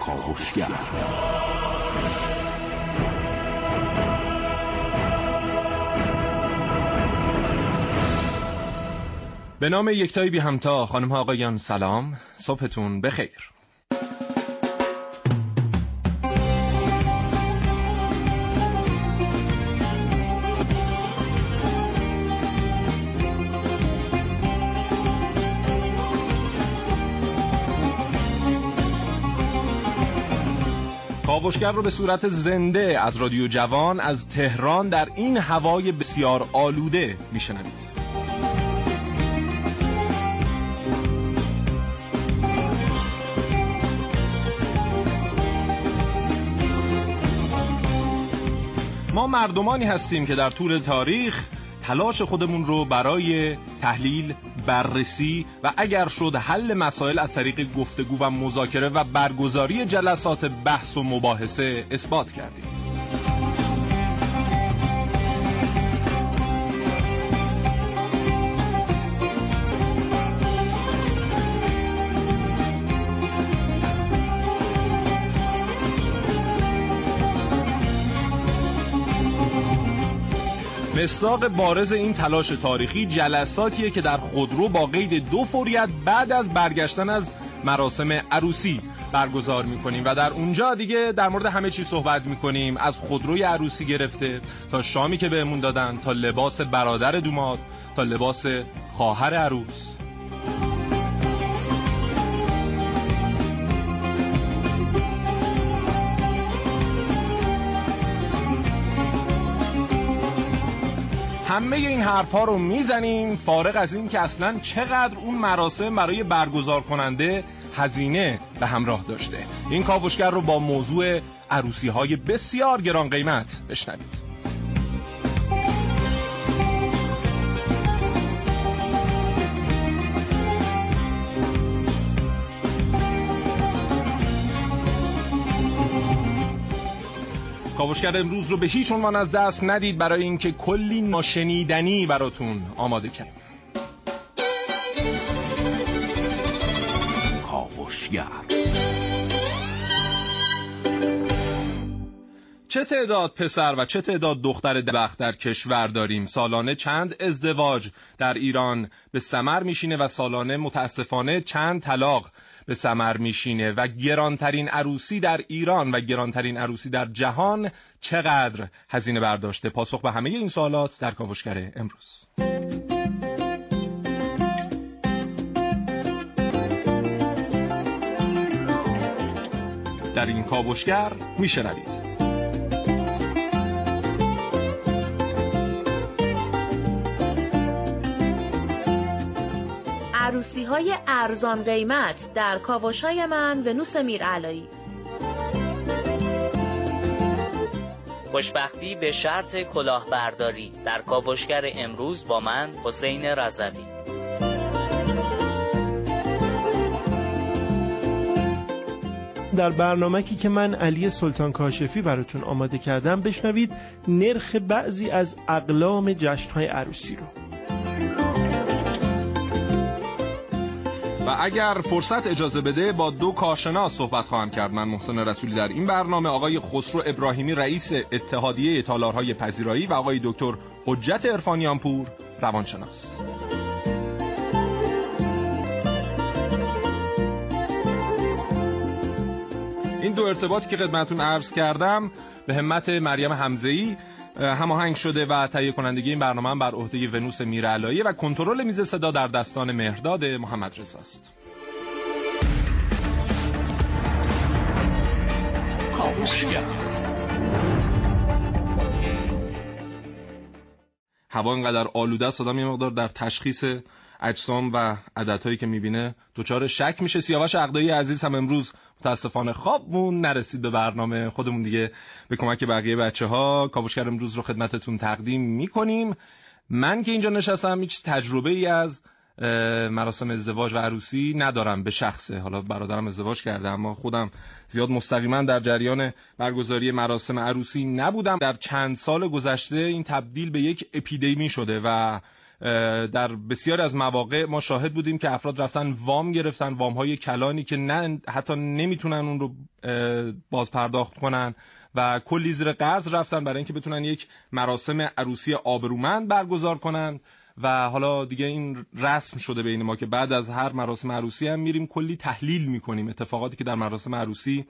کاوشگر به نام یکتای بی همتا. خانم ها آقایان سلام، صبحتون بخیر. کاوشگر رو به صورت زنده از رادیو جوان از تهران در این هوای بسیار آلوده میشنوید. ما مردمانی هستیم که در طول تاریخ تلاش خودمون رو برای تحلیل، بررسی و اگر شد حل مسائل از طریق گفتگو و مذاکره و برگزاری جلسات بحث و مباحثه اثبات کردیم. مصداق بارز این تلاش تاریخی جلساتیه که در خودرو با قید دو فوریت بعد از برگشتن از مراسم عروسی برگزار میکنیم و در اونجا دیگه در مورد همه چی صحبت میکنیم، از خودروی عروسی گرفته تا شامی که بهمون دادن، تا لباس برادر دوماد، تا لباس خواهر عروس. همه این حرف ها رو میزنیم فارغ از این که اصلا چقدر اون مراسم برای برگزار کننده هزینه به همراه داشته. این کاوشگر رو با موضوع عروسی های بسیار گران قیمت بشنوید. کاوشگر امروز رو به هیچ عنوان از دست ندید، برای اینکه کلی ناشنیدنی براتون آماده کنیم. کاوشگر چه تعداد پسر و چه تعداد دختر دبخت در کشور داریم؟ سالانه چند ازدواج در ایران به ثمر میشینه و سالانه متاسفانه چند طلاق به ثمر میشینه و گرانترین عروسی در ایران و گرانترین عروسی در جهان چقدر هزینه برداشته؟ پاسخ به همه این سوالات در کاوشگر امروز. در این کاوشگر میشنوید عروسی‌های ارزان قیمت در کاوش‌های من ونوس میرعلایی. خوشبختی به شرط کلاهبرداری در کاوشگر امروز با من حسین رضوی. در برنامه‌ای که من علی سلطان کاشفی براتون آماده کردم بشنوید نرخ بعضی از اقلام جشن‌های عروسی رو. و اگر فرصت اجازه بده با دو کارشناس صحبت خواهم کرد. من محسن رسولی در این برنامه، آقای خسرو ابراهیمی رئیس اتحادیه تالارهای پذیرایی و آقای دکتر حجت عرفانیانپور روانشناس. این دو ارتباطی که خدمتتون عرض کردم به همت مریم حمزه‌ای هماهنگ شده و تهیه کنندگی این برنامه هم بر عهده ونوس میرعلایی و کنترل میز صدا در دستان مهرداد محمد رضا است. هوا اینقدر آلوده است آدم یه مقدار در تشخیص اجسام و عددهایی که میبینه دچار شک میشه. سیاوش عقدایی عزیز هم امروز متاسفانه خوابمون نرسید به برنامه خودمون، دیگه به کمک بقیه بچه‌ها کاوشگر امروز رو خدمتتون تقدیم میکنیم. من که اینجا نشستم هیچ تجربه ای از مراسم ازدواج و عروسی ندارم به شخصه. حالا برادرم ازدواج کرده اما خودم زیاد مستقیما در جریان برگزاری مراسم عروسی نبودم. در چند سال گذشته این تبدیل به یک اپیدمی شده و در بسیاری از مواقع ما شاهد بودیم که افراد رفتن وام گرفتن، وام‌های کلانی که نه حتی نمیتونن اون رو باز پرداخت کنن و کلی زیر قرض رفتن برای اینکه بتونن یک مراسم عروسی آبرومند برگزار کنن و حالا دیگه این رسم شده بین ما که بعد از هر مراسم عروسی هم میریم کلی تحلیل میکنیم اتفاقاتی که در مراسم عروسی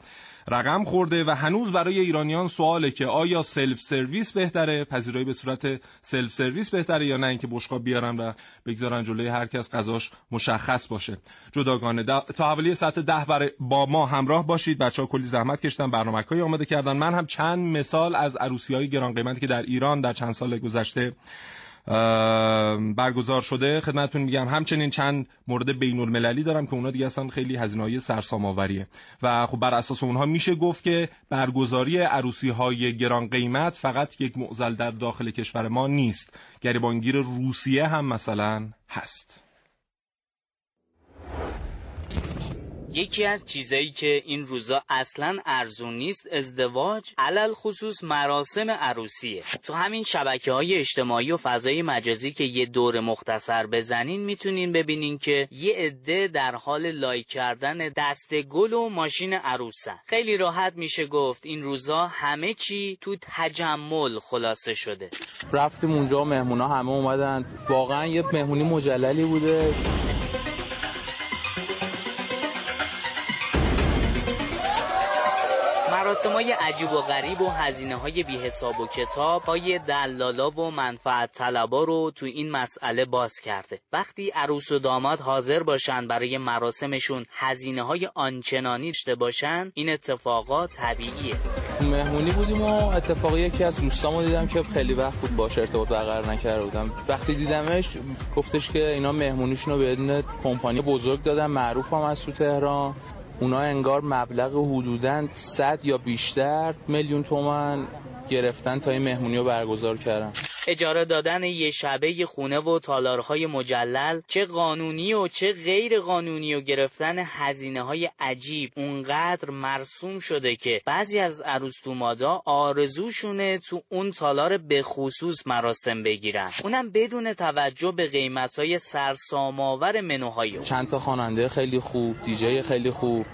رقم خورده و هنوز برای ایرانیان سواله که آیا سلف سرویس بهتره، پذیرایی به صورت سلف سرویس بهتره یا نه اینکه بشقاب بیارن و بگذارن جلوی هر کس غذاش مشخص باشه جداگانه. تا حوالی ساعت 10 با ما همراه باشید. بچه‌ها کلی زحمت کشتن، برنامه‌های آماده کردن. من هم چند مثال از عروسی‌های گران قیمتی که در ایران در چند سال گذشته برگزار شده خدمتتون میگم. همچنین چند مورد بین المللی دارم که اونا دیگه اصلا خیلی هزینه‌های سرسام‌آوریه و خب بر اساس اونها میشه گفت که برگزاری عروسی‌های گران قیمت فقط یک معضل در داخل کشور ما نیست، گریبانگیر روسیه هم مثلا هست. یکی از چیزایی که این روزا اصلاً ارزون نیست ازدواج، علل خصوص مراسم عروسیه. تو همین شبکه‌های اجتماعی و فضای مجازی که یه دور مختصر بزنین میتونین ببینین که یه عده در حال لایک کردن دست گل و ماشین عروسن. خیلی راحت میشه گفت این روزا همه چی تو تجمل خلاصه شده. رفتیم اونجا و مهمونا همه اومدن، واقعاً یه مهمونی مجللی بوده. مراسم‌های عجیب و غریب و هزینه‌های بی‌حساب و کتاب های دلالا و منفعت طلبا رو تو این مسئله باز کرده. وقتی عروس و داماد حاضر باشن برای مراسمشون هزینه‌های آنچنانی داشته باشن این اتفاقات طبیعیه. مهمونی بودیم و اتفاقی یکی از دوستامو دیدم که خیلی وقت بود باهاش ارتباط برقرار نکرده بودم. وقتی دیدمش گفتش که اینا مهمونیشونو به یه کمپانی بزرگ دادن، معروفم از تو تهران. اونا انگار مبلغ حدوداً 100 یا بیشتر میلیون تومان گرفتن تا این مهمونی رو برگزار کردن. اجاره دادن یه شبه خونه و تالارهای مجلل چه قانونی و چه غیر قانونی و گرفتن هزینه‌های عجیب اونقدر مرسوم شده که بعضی از عروس‌دامادا آرزوشونه تو اون تالار به خصوص مراسم بگیرن، اونم بدون توجه به قیمت‌های سرسام‌آور منوهای. چند تا خواننده خیلی خوب، دیجی خیلی خوب،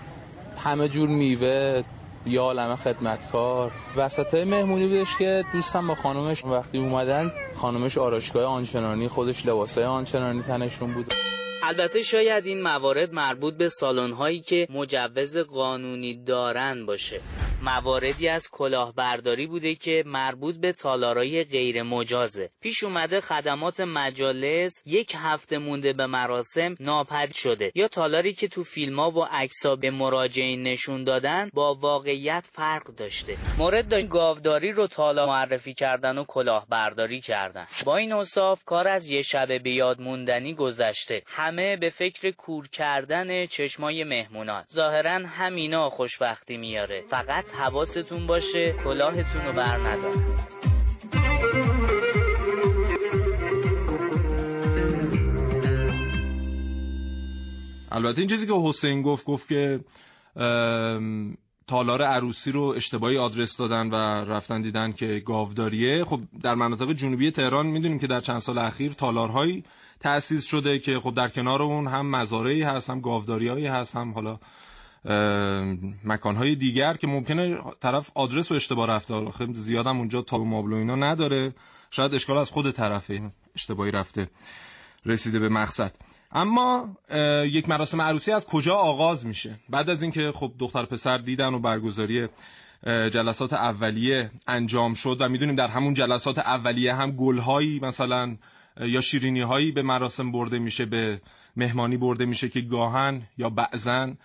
همه جور میوه، یه عالمه خدمتکار. وسطای مهمونی بودش که دوستم با خانومش وقتی اومدن خانومش آرایشگاه آنچنانی خودش، لباسای آنچنانی تنشون بود. البته شاید این موارد مربوط به سالن‌هایی که مجوز قانونی دارن باشه. مواردی از کلاهبرداری بوده که مربوط به تالارای غیر مجازه. پیش اومده خدمات مجالس یک هفته مونده به مراسم ناپدید شده یا تالاری که تو فیلم‌ها و عکس‌ها به مراجعین نشون دادن با واقعیت فرق داشته. مورد داشت گاوداری رو تالار معرفی کردن و کلاهبرداری کردن. با این اوصاف کار از یه شب به یاد موندنی گذشته. همه به فکر کور کردن چشمای مهمونان. ظاهراً همینا خوشبختی میاره. فقط حواستون باشه کلاهتون رو بر ندارید. البته این چیزی که حسین گفت که تالار عروسی رو اشتباهی آدرس دادن و رفتن دیدن که گاوداریه. خب در مناطق جنوبی تهران میدونیم که در چند سال اخیر تالارهایی تأسیس شده که خب در کنار اون هم مزارعی هست، هم گاوداریایی هست، هم حالا مکانهای دیگر که ممکنه طرف آدرس و اشتباه رفته. خیلی زیادم اونجا تابلو مابلو اینا نداره، شاید اشکال از خود طرفه اشتباهی رفته رسیده به مقصد. اما یک مراسم عروسی از کجا آغاز میشه؟ بعد از اینکه خب دختر پسر دیدن و برگزاری جلسات اولیه انجام شد و میدونیم در همون جلسات اولیه هم گلهایی مثلا یا شیرینی‌هایی به مراسم برده میشه، به مهمانی برده میشه که گاهن یا بعضن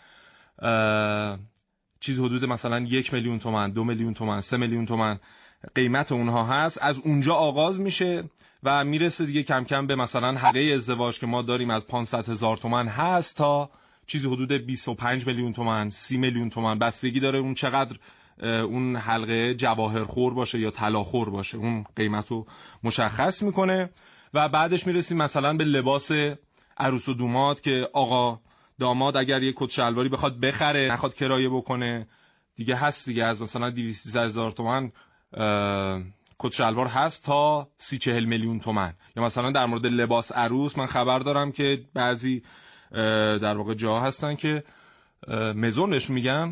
چیز حدود مثلا 1 میلیون تومان، 2 میلیون تومان، 3 میلیون تومان قیمت اونها هست. از اونجا آغاز میشه و میرسه دیگه کم کم به مثلا حقه ازدواج که ما داریم از 500,000 تومان هست تا چیز حدود 25 میلیون تومان، 30 میلیون تومان. بستگی داره اون چقدر اون حلقه جواهرخور باشه یا طلاخور باشه، اون قیمت رو مشخص میکنه. و بعدش میرسیم مثلا به لباس عروس و داماد که آقا داماد اگر یه کت شلواری بخواد بخره، نخواد کرایه بکنه دیگه، هست دیگه از مثلا 200,000 تومان کت شلوار هست تا 30-40 میلیون تومان. یا مثلا در مورد لباس عروس من خبر دارم که بعضی در واقع جاها هستن که مزونش میگم،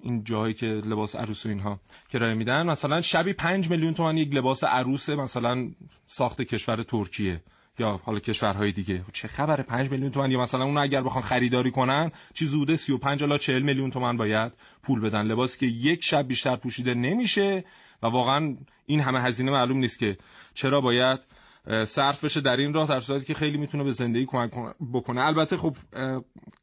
این جاهایی که لباس عروس و اینها کرایه میدن، مثلا شبی 5 میلیون تومان یک لباس عروسه، مثلا ساخت کشور ترکیه یا حالا کشورهای دیگه. چه خبره 5 میلیون تومان؟ یا مثلا اون اگر بخوان خریداری کنن چی زوده 35-40 میلیون تومان باید پول بدن، لباسی که یک شب بیشتر پوشیده نمیشه. و واقعا این همه هزینه معلوم نیست که چرا باید صرفش در این راه، در صورتی که خیلی میتونه به زندگی کمک بکنه. البته خب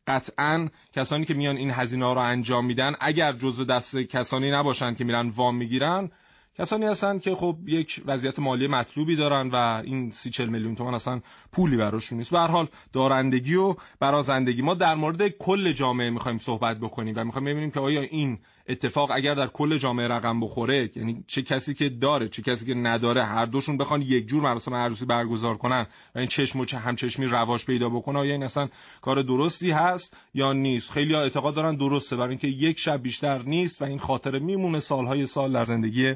قطعاً کسانی که میان این هزینه ها رو انجام میدن، اگر جزو دست کسانی نباشن که میرن وام میگیرن، کسانی هستن که خب یک وضعیت مالی مطلوبی دارن و این 30-40 میلیون تومان اصلا پولی براشون نیست. به هر حال دارندگی و برازندگی، ما در مورد کل جامعه میخوایم صحبت بکنیم و میخوایم ببینیم که آیا این اتفاق اگر در کل جامعه رقم بخوره، یعنی چه کسی که داره چه کسی که نداره هر دوشون بخوان یک جور مراسم عروسی برگزار کنن و این چشم و همچشمی رواج پیدا بکنه، آیا این اصلا کار درستی هست یا نیست؟ خیلی‌ها اعتقاد دارن درسته، برای اینکه یک شب بیشتر نیست و این خاطره میمونه سالهای سال در زندگی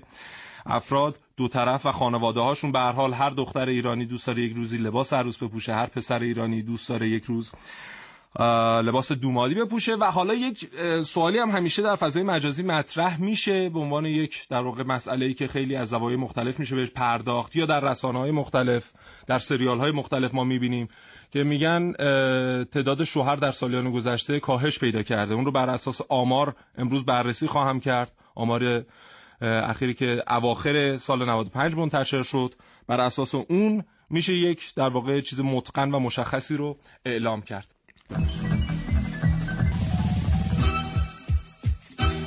افراد دو طرف و خانواده هاشون. به هر حال هر دختر ایرانی دوست داره یک روزی لباس عروس بپوشه، هر پسر ایرانی دوست داره یک روز لباس دومالی بپوشه. و حالا یک سوالی هم همیشه در فضای مجازی مطرح میشه به عنوان یک در واقع مسئله‌ای که خیلی از زوایای مختلف میشه بهش پرداخت، یا در رسانه‌های مختلف، در سریال‌های مختلف ما می‌بینیم که میگن تعداد شوهر در سالیان گذشته کاهش پیدا کرده. اون رو بر اساس آمار امروز بررسی خواهم کرد، آمار اخیری که اواخر سال 95 منتشر شد، بر اساس اون میشه یک در واقع چیز متقن و مشخصی رو اعلام کرد.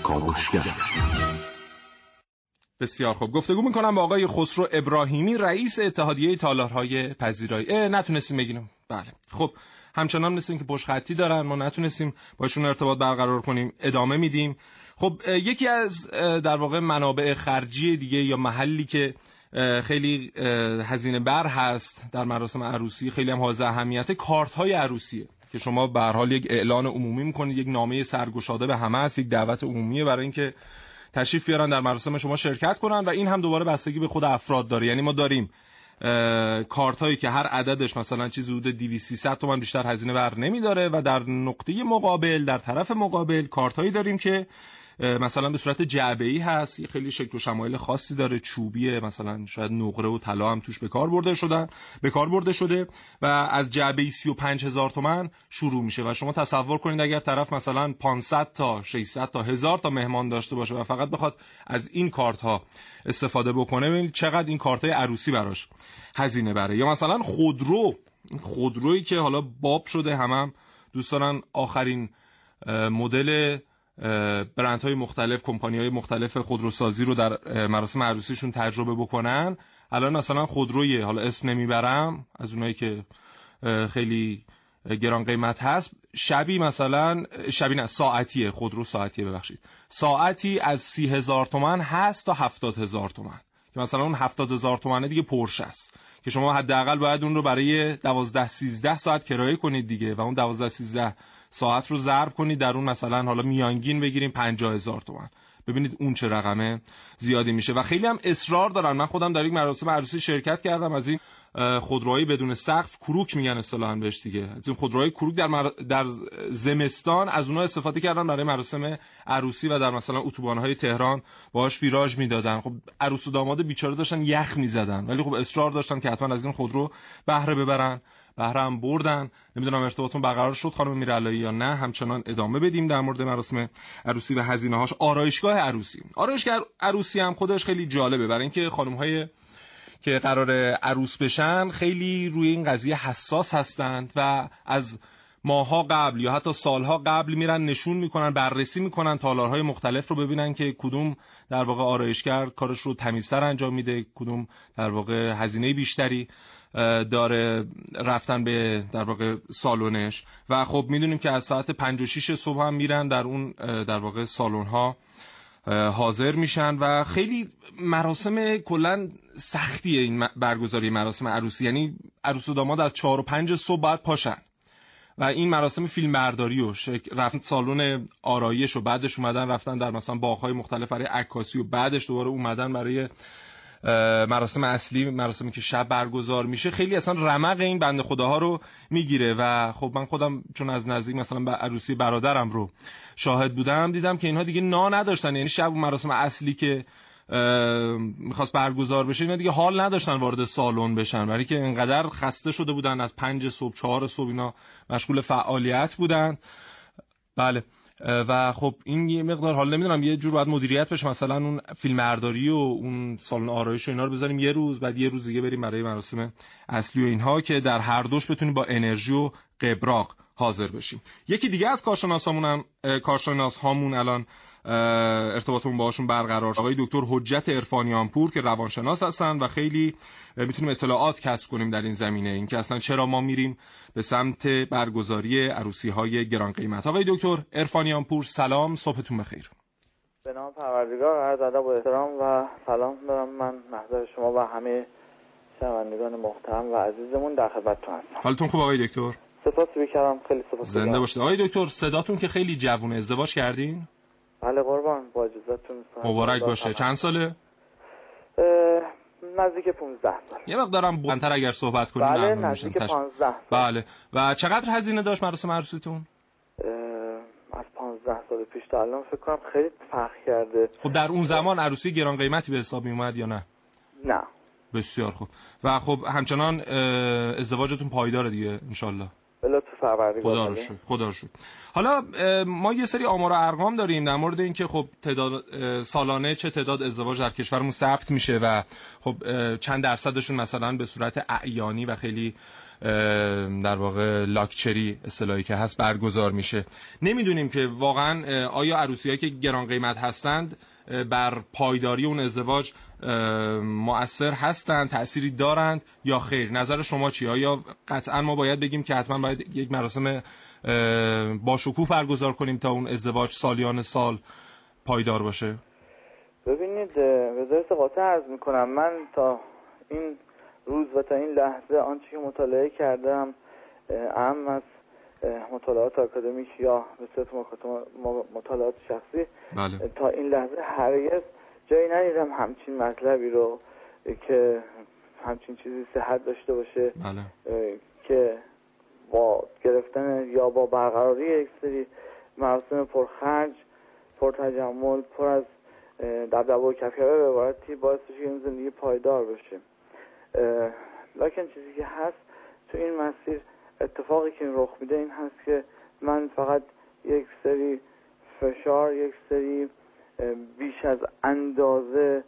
کاوشگر. بسیار خوب، گفتگو میکنم با آقای خسرو ابراهیمی، رئیس اتحادیه تالارهای پذیرایی. نتونستیم بگیریم، بله. خب همچنان مثل اینکه پشت خطی دارن، ما نتونستیم باشون ارتباط برقرار کنیم، ادامه میدیم. خب یکی از در واقع منابع خرجی دیگه یا محلی که خیلی هزینه بر هست در مراسم عروسی، خیلی هم حائز اهمیت، کارت‌های عروسیه که شما به هر حال یک اعلان عمومی میکنید، یک نامه سرگشاده به همه است، یک دعوت عمومیه برای اینکه تشریف بیارن در مراسم شما شرکت کنن. و این هم دوباره بستگی به خود افراد داره، یعنی ما داریم کارتایی که هر عددش مثلا چیزی حدود 200-300 تومان بیشتر هزینه بر نمیداره، و در نقطه مقابل، در طرف مقابل، کارتایی داریم که مثلا به صورت جعبه‌ای هست، خیلی شکل و شمایل خاصی داره، چوبیه، مثلا شاید نقره و طلا هم توش به کار برده شده و از جعبه‌ای 35,000 تومان شروع میشه. و شما تصور کنید اگر طرف مثلا 500 تا 600 تا 1000 تا مهمان داشته باشه و فقط بخواد از این کارت ها استفاده بکنه، ببینید چقدر این کارت های عروسی براش هزینه بره. یا مثلا خودرویی که حالا باب شده، هم دوست دارن آخرین مدل برندهای مختلف، کمپانی‌های مختلف خودروسازی رو در مراسم عروسیشون تجربه بکنن. الان مثلا خودروی، حالا اسم نمیبرم، از اونایی که خیلی گران قیمت هست، ساعتیه، خودرو ساعتیه، ببخشید، ساعتی از 30,000 تومان هست تا 70,000 تومان، که مثلا اون 70,000 تومانه دیگه پورشه است که شما حداقل باید اون رو برای 12-13 ساعت کرایه کنید دیگه، و اون 12-13 ساعت رو ضرب کنید در اون، مثلا حالا میانگین بگیریم 50,000 تومان، ببینید اون چه رقمه زیادی میشه. و خیلی هم اصرار دارن، من خودم در یک مراسم عروسی شرکت کردم، از این خودروهای بدون سقف، کروک میگن اصطلاحاً بهش دیگه، از این خودروهای کروک در زمستان از اونها استفاده کردن برای مراسم عروسی و در مثلا اتوبان‌های تهران باهاش ویراژ میدادن. خب عروس و داماد بیچاره داشتن یخ میزدن، ولی خب اصرار داشتن که حتما از این خودرو بهره ببرن، بهره هم بردن. نمیدونم ارتباطتون برقرار شد خانم میرعلایی یا نه، همچنان ادامه بدیم در مورد مراسم عروسی و هزینه‌هاش. آرایشگاه عروسی هم خودش خیلی جالبه، برای اینکه خانم‌های که قرار عروس بشن خیلی روی این قضیه حساس هستند و از ماها قبل یا حتی سالها قبل میرن نشون میکنن، بررسی میکنن تالارهای مختلف رو، ببینن که کدوم در واقع آرایشگر کارش رو تمیزتر انجام میده، کدوم در واقع هزینه بیشتری داره رفتن به در واقع سالونش. و خب میدونیم که از ساعت 5 و 6 صبح هم میرن در اون در واقع سالونها حاضر میشن. و خیلی مراسم کلن سختیه این برگزاری مراسم عروسی، یعنی عروس و داماد از 4 و 5 صبح باید پاشن و این مراسم فیلم برداری و رفتن سالن آرایش و بعدش اومدن رفتن در مثلا باغ‌های مختلف برای عکاسی و بعدش دوباره اومدن برای مراسم اصلی، مراسمی که شب برگزار میشه، خیلی اصلا رمق این بنده خداها رو میگیره. و خب من خودم چون از نزدیک مثلا به عروسی برادرم رو شاهد بودم، دیدم که اینها دیگه نا نداشتن، یعنی شب مراسم اصلی که میخواست برگزار بشه اینا دیگه حال نداشتن وارد سالن بشن، برای که اینقدر خسته شده بودن، از 5 صبح 4 صبح اینا مشغول فعالیت بودن. بله و خب این یه مقدار، حالا نمیدونم یه جور باید مدیریت بشه، مثلا اون فیلم برداری و اون سالن آرایش و اینا رو بذاریم یه روز، بعد یه روز دیگه بریم برای مراسم اصلی و اینها، که در هر دوش بتونیم با انرژی و قبراق حاضر بشیم. یکی دیگه از کارشناسهامون الان ارتباطمون باهاشون برقرار شد، آقای دکتر حجت عرفانیانپور که روانشناس هستن و خیلی میتونیم اطلاعات کسب کنیم در این زمینه، اینکه اصلا چرا ما میریم به سمت برگزاری عروسی‌های گران قیمت. آقای دکتر عرفانیانپور سلام، صبحتون بخیر. به نام پروردگار، عرض ادب و احترام و سلام دارم من محضر شما و همه شنوندگان محترم و عزیزمون، در خدمتتون هستم. حالتون خوب آقای دکتر؟ سپاس می‌کنم، خیلی سپاس. زنده باشید. آقای دکتر صداتون که خیلی جوونه، ازدواج کردین؟ بله قربان، با اجازهتون. مبارک باشه. چند ساله؟ نزدیک 15 سال. یه مقدارم بلندتر اگر صحبت کنیم. بله نزدیک 15 سال. بله و چقدر هزینه داشت مراسم عروسیتون؟ از 15 سال پیش تا الان فکر کنم خیلی فرق کرده. خب در اون زمان عروسی گران قیمتی به حساب می اومد یا نه؟ نه. بسیار خوب. و خب همچنان ازدواجتون پایداره دیگه ان شاءالله. خدا رو شکر، خدا رو شکر. حالا ما یه سری آمار و ارقام داریم در مورد اینکه خب تعداد سالانه چه تعداد ازدواج در کشورمون ثبت میشه و خب چند درصدشون مثلا به صورت اعیانی و خیلی در واقع لاکچری اصطلاحی که هست برگزار میشه. نمیدونیم که واقعا آیا عروسی‌هایی که گران قیمت هستند بر پایداری اون ازدواج مؤثر هستند، تأثیری دارند یا خیر؟ نظر شما چیه؟ آیا قطعا ما باید بگیم که حتما باید یک مراسم با شکوه برگزار کنیم تا اون ازدواج سالیان سال پایدار باشه؟ ببینید به درست قاطع عرض میکنم، من تا این روز و تا این لحظه آنچه که مطالعه کردم اهم از مطالعات اکادمیک یا به صورت مطالعات شخصی، بله، تا این لحظه هرگز جایی ندیدم همچین مطلبی رو که همچین چیزی صحت داشته باشه، بله، که با گرفتن یا با برقراری یک سری مراسم پرخرج، پرتجمل، پر از دبدبه و کفگبه به عبارتی باعث بشه این زندگی پایدار بشه. لکن چیزی که هست تو این مسیر، اتفاقی که این رخ میده این هست که من فقط یک سری فشار، یک سری بیش از اندازه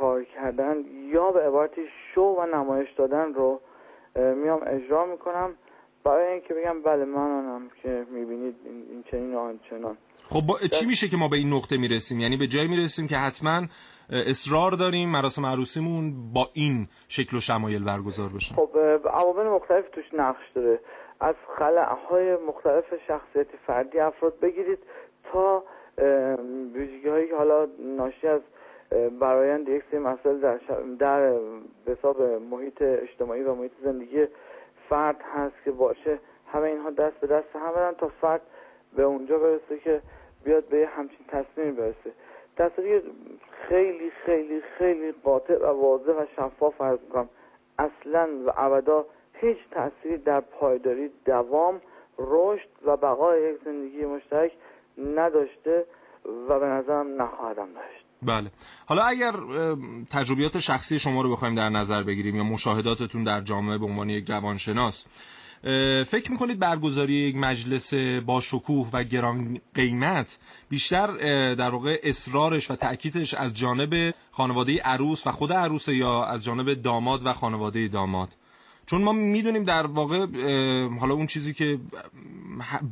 کار کردن یا به عبارتی شو و نمایش دادن رو میام اجرا میکنم برای اینکه بگم بله من آنم که میبینید این چنین و آنچنان. خب چی میشه که ما به این نقطه میرسیم؟ یعنی به جای میرسیم که حتما اصرار داریم مراسم عروسیمون با این شکل و شمایل برگزار بشه؟ خب عوامل مختلف توش نقش داره، از خلأهای مختلف شخصیتی فردی افراد بگیرید تا ویژگی‌هایی که حالا ناشی از برآیند یک سری مسائل در حساب محیط اجتماعی و محیط زندگی فرد هست که باشه، همه اینها دست به دست هم برن تا فرد به اونجا برسه که بیاد به همچین تصمیمی برسه. تصویر خیلی خیلی خیلی قاطع و واضح و شفاف عرض می‌کنم، اصلا و ابدا هیچ تأثیری در پایداری، دوام، رشد و بقای یک زندگی مشترک نداشته و به نظرم نخواهدم داشت. بله حالا اگر تجربیات شخصی شما رو بخوایم در نظر بگیریم یا مشاهداتتون در جامعه به عنوان یک روانشناس، فکر میکنید برگزاری یک مجلس با شکوه و گران قیمت بیشتر در واقع اصرارش و تأکیدش از جانب خانواده عروس و خود عروسه یا از جانب داماد و خانواده داماد؟ چون ما میدونیم در واقع حالا اون چیزی که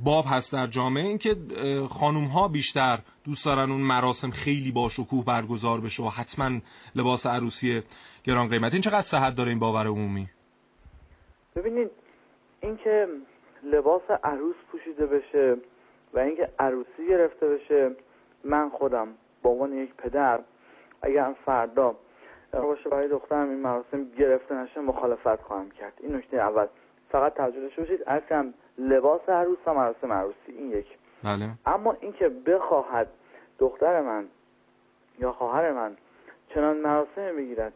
باب هست در جامعه این که خانوم ها بیشتر دوست دارن اون مراسم خیلی با شکوه برگزار بشه و حتما لباس عروسی گران قیمت. این چقدر صحت داره این باور عمومی؟ ببینید اینکه لباس عروس پوشیده بشه و اینکه عروسی گرفته بشه، من خودم با عنوان یک پدر اگر فردا باشه برای دخترم این مراسم گرفته نشه مخالفت خواهم کرد. این نکته اول. فقط توجه داشته باشید اصلا لباس عروس و مراسم عروسی این یک. بله. اما اینکه بخواهد دختر من یا خواهر من چنان مراسم بگیرد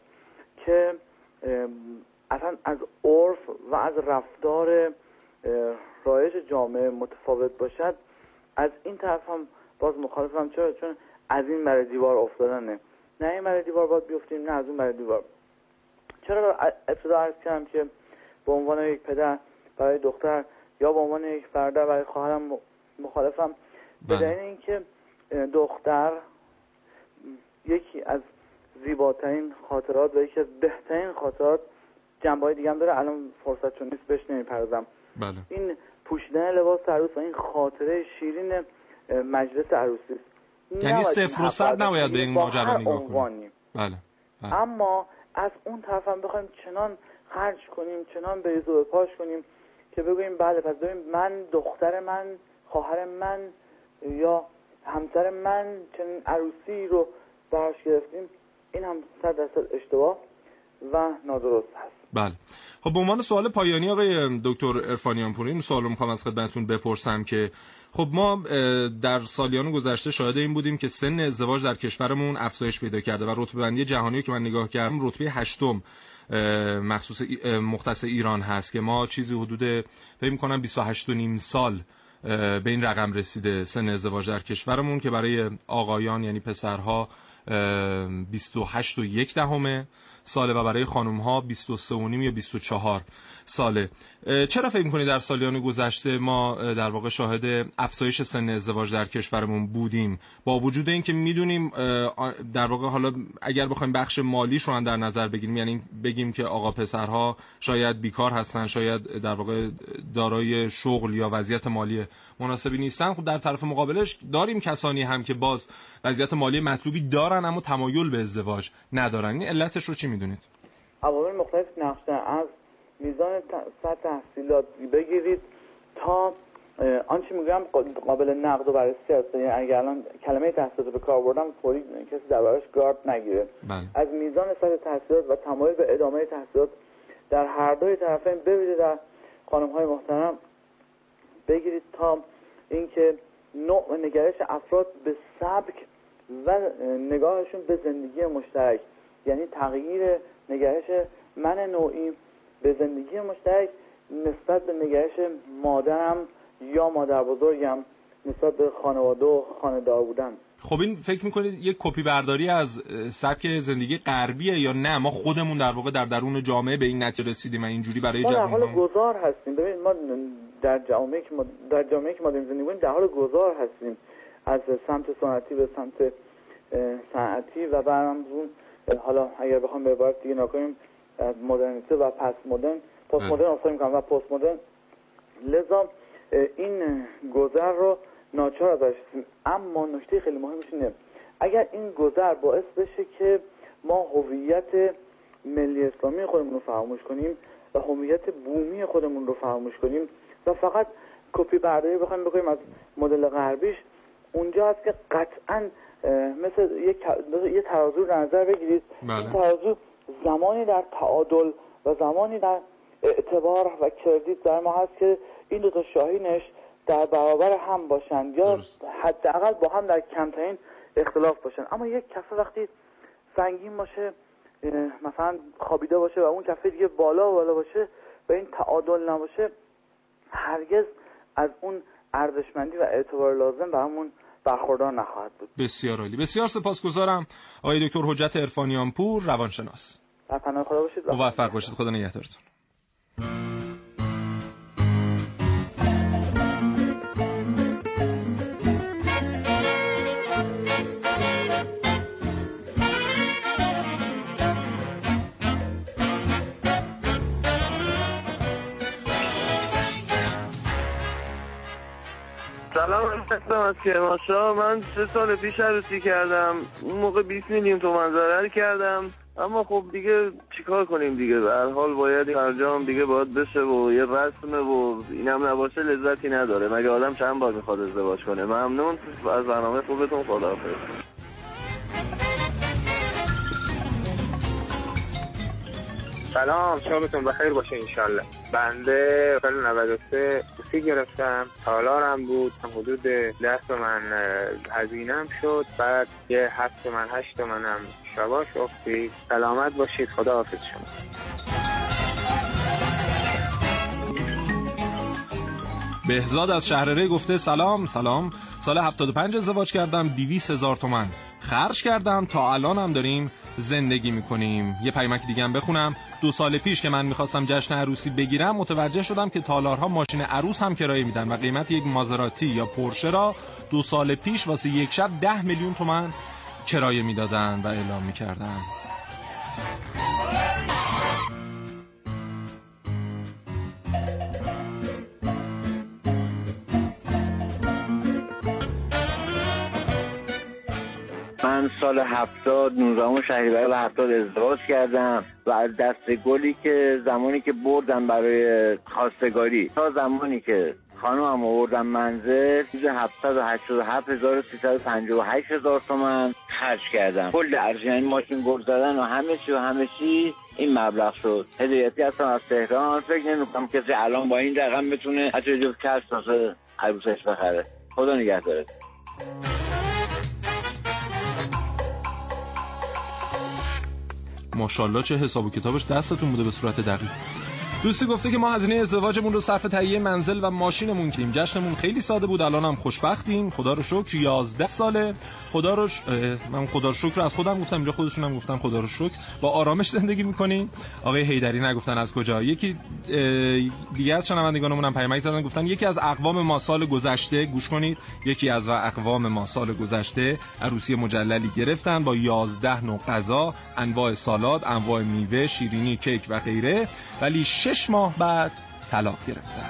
که اصلا از عرف و از رفتار رایج جامعه متفاوت باشد. از این طرف هم باز مخالفم. چرا؟ چون از این بر دیوار افتادنه، نه این بر دیوار باید بیفتیم نه از اون بر دیوار. چرا ابتدا عرض کردم که به عنوان یک پدر برای دختر یا به عنوان یک برادر برای خواهرم مخالفم؟ به دلیل اینکه دختر یکی از زیباترین خاطرات و یکی از بهترین خاطرات، جنبه‌های دیگه هم داره، الان فرصت چون نیست بهش نمیپردازم. بله. این پوشیدن لباس عروس و این خاطره شیرین مجلس عروسی است، یعنی صفر و صد نباید به این ماجرا نگاه کنیم. بله. بله. اما از اون طرف هم بخوایم چنان خرج کنیم، چنان بریز و پاش کنیم که بگوییم بله پس ببین من، دختر من، خواهر من یا همسر من چنین عروسی رو براش گرفتیم، این هم 100% اشتباه و نادرست هست. بله. خب به عنوان سوال پایانی آقای دکتر عرفانیانپور، این سوال رو میخوام از خدمتتون بپرسم که خب ما در سالیان گذشته شاهد این بودیم که سن ازدواج در کشورمون افزایش پیدا کرده و رتبه بندی جهانی که من نگاه کردم رتبه 8م مخصوص مختص ایران هست که ما چیزی حدود فکر می‌کنم 28.5 سال به این رقم رسیده سن ازدواج در کشورمون، که برای آقایان یعنی پسرها 28.1 ساله و برای خانم‌ها 23.5 یا 24 ساله. چرا فکر می‌کنید در سالیان گذشته ما در واقع شاهد افزایش سن ازدواج در کشورمون بودیم، با وجود اینکه می‌دونیم در واقع، حالا اگر بخوایم بخش مالیش رو هم در نظر بگیریم، یعنی بگیم که آقا پسرها شاید بیکار هستن، شاید در واقع دارای شغل یا وضعیت مالی مناسبی نیستن، خب در طرف مقابلش داریم کسانی هم که باز وضعیت مالی مطلوبی دارن اما تمایل به ازدواج ندارن. این علتش رو چی می‌دونید؟ عوامل مختلف نقش از میزان سطح تحصیلات بگیرید تا آنچه میگم قابل نقد و بررسی است، یعنی اگر الان کلمه تحصیلات به کار بردم فوری کسی دربارش گارد نگیره. از میزان سطح تحصیلات و تمایل به ادامه تحصیلات در هر دوی طرفین ببینید در خانم‌های محترم بگیرید تا اینکه نوع نگرش افراد به سبک و نگاهشون به زندگی مشترک، یعنی تغییر نگرش من نوعی به زندگی مشترک نسبت به نگرش مادرم یا مادر بزرگم نسبت به خانواده و خانه‌دار بودن. خب این فکر میکنید یک کپی برداری از سبک زندگی غربیه یا نه ما خودمون در واقع در درون جامعه به این نتیجه رسیدیم و اینجوری برای جامعه ما در حال گذار هستیم؟ ببینید ما در جامعه که ما داریم زندگی می‌کنیم در حال گذار هستیم، از سمت سنتی به سمت صنعتی و برامون، حالا اگر بخوام به عبارت دیگه نکنیم، مدرنیته و پست مدرن اصلا میکنم و پست مدرن. لذا این گذر رو ناچار ازش هستیم. اما نکته خیلی مهمش اینه اگر این گذر باعث بشه که ما هویت ملی اسلامی خودمون رو فراموش کنیم و هویت بومی خودمون رو فراموش کنیم و فقط کپی برداری بخوایم بکنیم از مدل غربیش، اونجا هست که قطعاً مثل یه ترازو در نظر بگیرید. این ترازو زمانی در تعادل و زمانی در اعتبار و کردیت در ما هست که این دو تا شاهینش در برابر هم باشند یا حداقل با هم در کمترین اختلاف باشند. اما یک کفه وقتی سنگین باشه، مثلا خوابیده باشه و اون کفه دیگه بالا باشه و این تعادل نباشه، هرگز از اون ارزشمندی و اعتبار لازم برامون برخوردار نخواهد بود. بسیار عالی. بسیار سپاسگزارم آقای دکتر حجت عرفانیانپور، روانشناس. در پناه خدا باشید. موفق باشید. خدا نگهدارتون. سلام کرماشا، من 3 سال پیش عروسی کردم، اون موقع 20 میلیون تومان ضرر کردم، اما خب دیگه چیکار کنیم دیگه، به هر حال باید انجام دیگه باید بشه و یه رسمه و اینم نباشه لذتی نداره، مگه آدم چند بار میخواد ازدواج کنه. ممنون از برنامه خوبتون، خداحافظ. سلام، شبتون بخیر باشه انشالله. بنده سال 93 سی گرفتم، سالارم بود، حدود 10 تومن هزینه‌ام شد، بعد یه 7 تومن 8 تومنم شباش افتی. سلامت باشید، خداحافظ شما. بهزاد از شهرره گفته سلام، سال 75 ازدواج کردم، 200,000 تومان خرج کردم، تا الان هم داریم زندگی میکنیم. یه پیمک دیگه هم بخونم. 2 سال پیش که من میخواستم جشن عروسی بگیرم، متوجه شدم که تالارها ماشین عروس هم کرایه میدن و قیمت یک مازراتی یا پورشه را 2 سال پیش واسه یک شب 10 میلیون تومان کرایه میدادن و اعلام میکردن. من سال 70 19 شهریور 70 ازدواج کردم و از دست گلی که زمانی که بردم برای خواستگاری تا زمانی که خانومم آوردم منزل، 787,358 تومان خرج کردم. کل ارزش ماشین گرددن و همه چی این مبلغ شد. هدیه‌ای اصلا از تهران فکر نمی‌کنم که الان با این رقم بتونه حتی جز کس واسه عروسش بخره. خدا نگهدارت. ماشاءالله چه حساب و کتابش دستتون بوده به صورت دقیق. دوستی گفته که ما هزینه ازدواجمون رو صرف تهیه منزل و ماشینمون کردیم. جشنمون خیلی ساده بود، الان هم خوشبختیم، خدا رو شکر. 11 ساله، خدا رو من خدا رو شکر از خودم گفتم، اینجا خودشون هم گفتن خدا رو شکر. با آرامش زندگی می‌کنیم. آقای حیدری نگفتن از کجا. یکی دیگه از شنوندگانمون هم پیامک زدن، گفتن یکی از اقوام ما سال گذشته، گوش کنید، یکی از اقوام ما سال گذشته عروسی مجللی گرفتن با 11 نوع غذا، انواع سالاد، انواع میوه، شیرینی، کیک و غیره، ولی 6 ماه بعد طلاق گرفتن.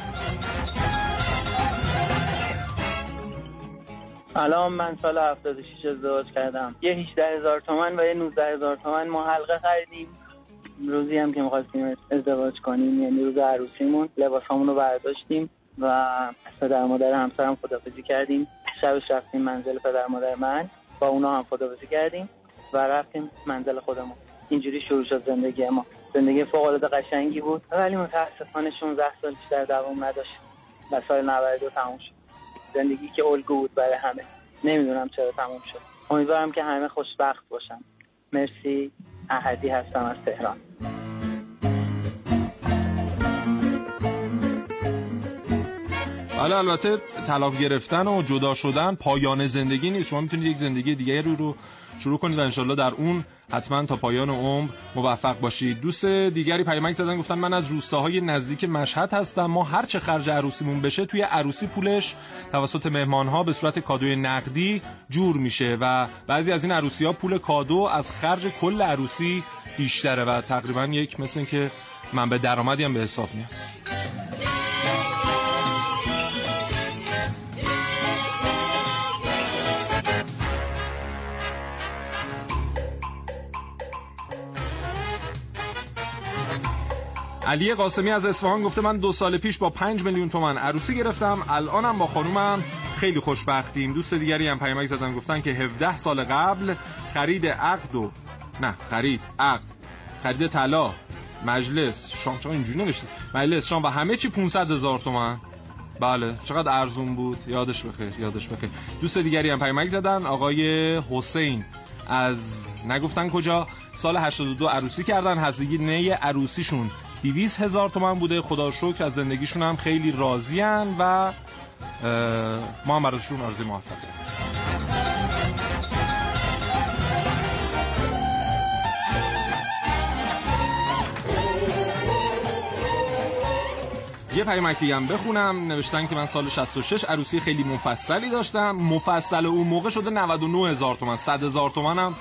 الان من سال 76 ازدواج کردم. یه 18,000 تومان و یه 19,000 تومان ما حلقه خریدیم. روزی هم که می‌خواستیم ازدواج کنیم، یعنی روز عروسیمون، لباسامون رو برداشتیم و پدر مادر همسرم خداحافظی کردیم. شبش رفتیم منزل پدر مادر من، با اونا هم خداحافظی کردیم و رفتیم منزل خودمون. اینجوری شروع شد زندگی ما. زندگی فوق‌العاده قشنگی بود، ولی متأسفانه 16 سال بیشتر دوام نداشت و سال 92 تموم شد. زندگی که الگو بود برای همه، نمیدونم چرا تموم شد. امیدوارم که همه خوشبخت باشن. مرسی، احدی هستم از تهران. حالا البته طلاق گرفتن و جدا شدن پایان زندگی نیست. شما میتونید یک زندگی دیگه رو شروع کنید و انشالله در اون حتما تا پایان عمر موفق باشید. دوست دیگری پیامک زدن، گفتن من از روستاهای نزدیک مشهد هستم. ما هر چه خرج عروسیمون بشه توی عروسی پولش توسط مهمان‌ها به صورت کادوی نقدی جور میشه و بعضی از این عروسی‌ها پول کادو از خرج کل عروسی بیشتره و تقریبا یک مثل این که منبع درآمدی هم به حساب میاد. علی قاسمی از اصفهان گفته من 2 سال پیش با 5 میلیون تومان عروسی گرفتم، الانم با خانومم خیلی خوشبختیم. دوست دیگری هم پیامک زدن، گفتن که 17 سال قبل خرید طلا، مجلس شام، چرا اینجوری نوشته، مجلس شام و همه چی 500,000 تومان. بله چقدر ارزون بود، یادش بخیر. دوست دیگری هم پیامک زدن، آقای حسین از نگفتن کجا، سال 82 عروسی کردن، هزینه عروسیشون 200,000 تومان بوده. خدا شکر از زندگیشون هم خیلی راضیان و ما هم براشون آرزوی موفقیت. یه پیامک دیگه هم بخونم. نوشتن که من سال 66 عروسی خیلی مفصلی داشتم. مفصل اون موقع شده 99,000 تومان، 100,000 تومان هم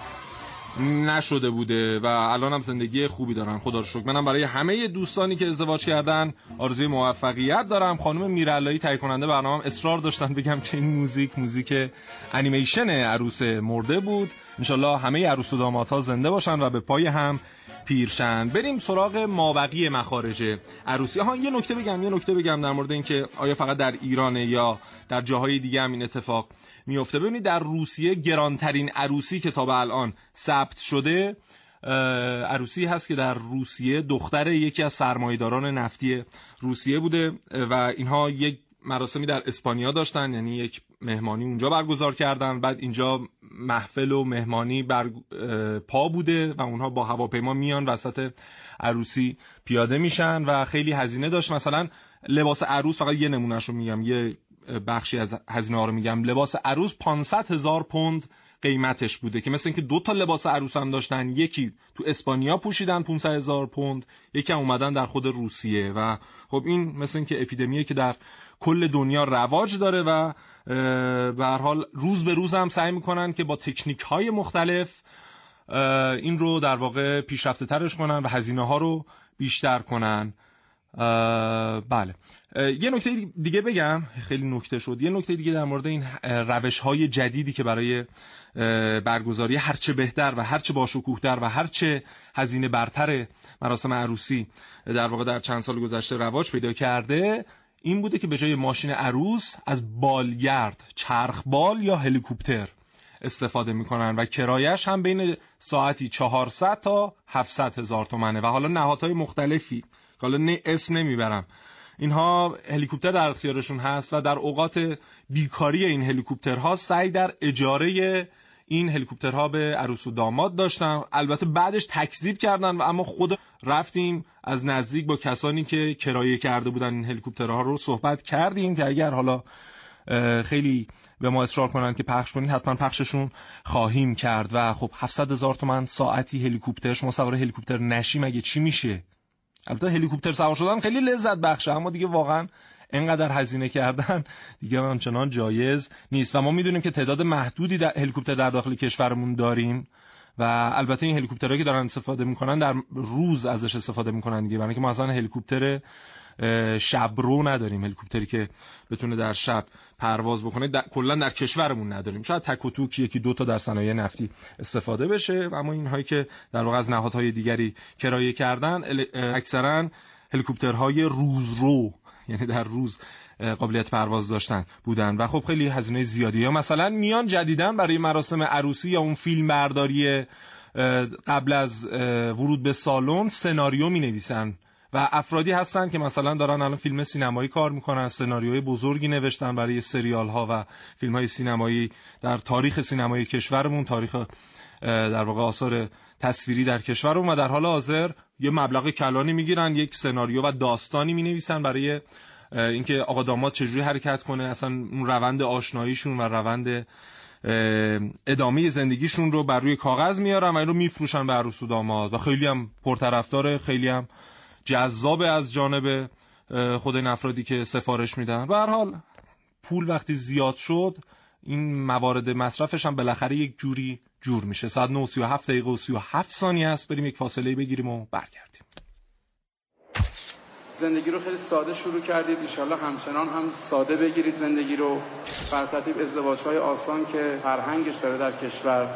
نشده بوده و الان هم زندگی خوبی دارن، خدا رو شکر. منم برای همه دوستانی که ازدواج کردن آرزوی موفقیت دارم. خانم میرعلایی تهیه کننده برنامه اصرار داشتن بگم که این موزیک انیمیشن عروس مرده بود. انشالله همه عروس و دامادها زنده باشن و به پای هم پیرشن. بریم سراغ مابقی مخارج عروسی ها. یه نکته بگم در مورد اینکه آیا فقط در ایرانه یا در جاهای دیگه هم این اتفاق میفته. ببینید در روسیه گرانترین عروسی که تا به الان ثبت شده عروسی هست که در روسیه دختر یکی از سرمایه‌داران نفتی روسیه بوده و اینها یک مراسمی در اسپانیا داشتن، یعنی یک مهمانی اونجا برگزار کردن، بعد اینجا محفل و مهمانی پا بوده و اونها با هواپیما میان وسط عروسی پیاده میشن و خیلی هزینه داشت. مثلا لباس عروس، فقط یه نمونهش رو میگم، یه بخشی از هزینه ها رو میگم، لباس عروس 500,000 پوند قیمتش بوده که مثلا اینکه دو تا لباس عروس هم داشتن، یکی تو اسپانیا پوشیدن 500,000 پوند، یکی هم اومدن در خود روسیه. و خب این مثلا اینکه اپیدمیه که در کل دنیا رواج داره و به هر حال روز به روز هم سعی میکنن که با تکنیک های مختلف این رو در واقع پیشرفته ترش کنن و هزینه ها رو بیشتر کنن. بله، یه نکته دیگه بگم، خیلی نکته شد، یه نکته دیگه در مورد این روش های جدیدی که برای برگزاری هرچه بهتر و هرچه باشکوه‌تر و هرچه هزینه برتر مراسم عروسی در واقع در چند سال گذشته رواج پیدا کرده، این بوده که به جای ماشین عروس از بالگرد، چرخبال یا هلیکوپتر استفاده میکنن و کرایش هم بین ساعتی 400 تا 700,000 تومنه و حالا نهادهای مختلفی که حالا اسم نمیبرم، اینها هلیکوپتر در اختیارشون هست و در اوقات بیکاری این هلیکوپترها سعی در اجاره این هلیکوپترها به عروس و داماد داشتن. البته بعدش تکذیب کردن و اما خود رفتیم از نزدیک با کسانی که کرایه کرده بودن این هلیکوپترها رو صحبت کردیم که اگر حالا خیلی به ما اصرار کنن که پخش کنید حتما پخششون خواهیم کرد. و خب 700,000 تومان ساعتی هلیکوپترش، ما سوار هلیکوپتر نشیم اگه چی میشه؟ البته هلیکوپتر سوار شدن خیلی لذت بخشه، اما دیگه واقعا اینقدر هزینه کردن دیگه همچنان جایز نیست. و ما میدونیم که تعداد محدودی هلیکوپتر در داخل کشورمون داریم و البته این هلیکوپترهایی که دارن استفاده میکنن در روز ازش استفاده میکنن دیگه، برای اینکه ما اصلا هلیکوپتر شب رو نداریم، هلیکوپتری که بتونه در شب پرواز بکنه کلا در کشورمون نداریم. شاید تک و توک یکی دو تا در صنایع نفتی استفاده بشه، اما این هایی که در واقع از نهادهای دیگری کرایه کردن اکثرا هلیکوپترهای روزرو، یعنی در روز قابلیت پرواز داشتن بودن و خب خیلی هزینه زیادی. یا مثلا میان جدیدن برای مراسم عروسی یا اون فیلم برداری قبل از ورود به سالن سناریو می نویسن و افرادی هستن که مثلا دارن الان فیلم سینمایی کار میکنن، سناریوهای بزرگی نوشتن برای سریال ها و فیلم های سینمایی در تاریخ سینمایی کشورمون، تاریخ در واقع آثار تصویری در کشورمون، و در حال حاضر یه مبلغ کلانی میگیرن، یک سناریو و داستانی مینویسن برای اینکه آقا داماد چجوری حرکت کنه، اصلا اون روند آشناییشون و روند ادامه زندگیشون رو بر روی کاغذ میارن و اینو میفروشن به عروس و داماد و خیلی هم پرطرفداره، خیلی هم جذاب از جانب خود این افرادی که سفارش میدن. به هر حال پول وقتی زیاد شد این موارد مصرفش هم بالاخره یک جوری جور میشه. ساعت 9:37 و 37 ثانیه است، بریم یک فاصله بگیریم و برگردیم. زندگی رو خیلی ساده شروع کردید، انشالله همچنان هم ساده بگیرید زندگی رو. بر ترتیب ازدواج‌های آسان که فرهنگش داره در کشور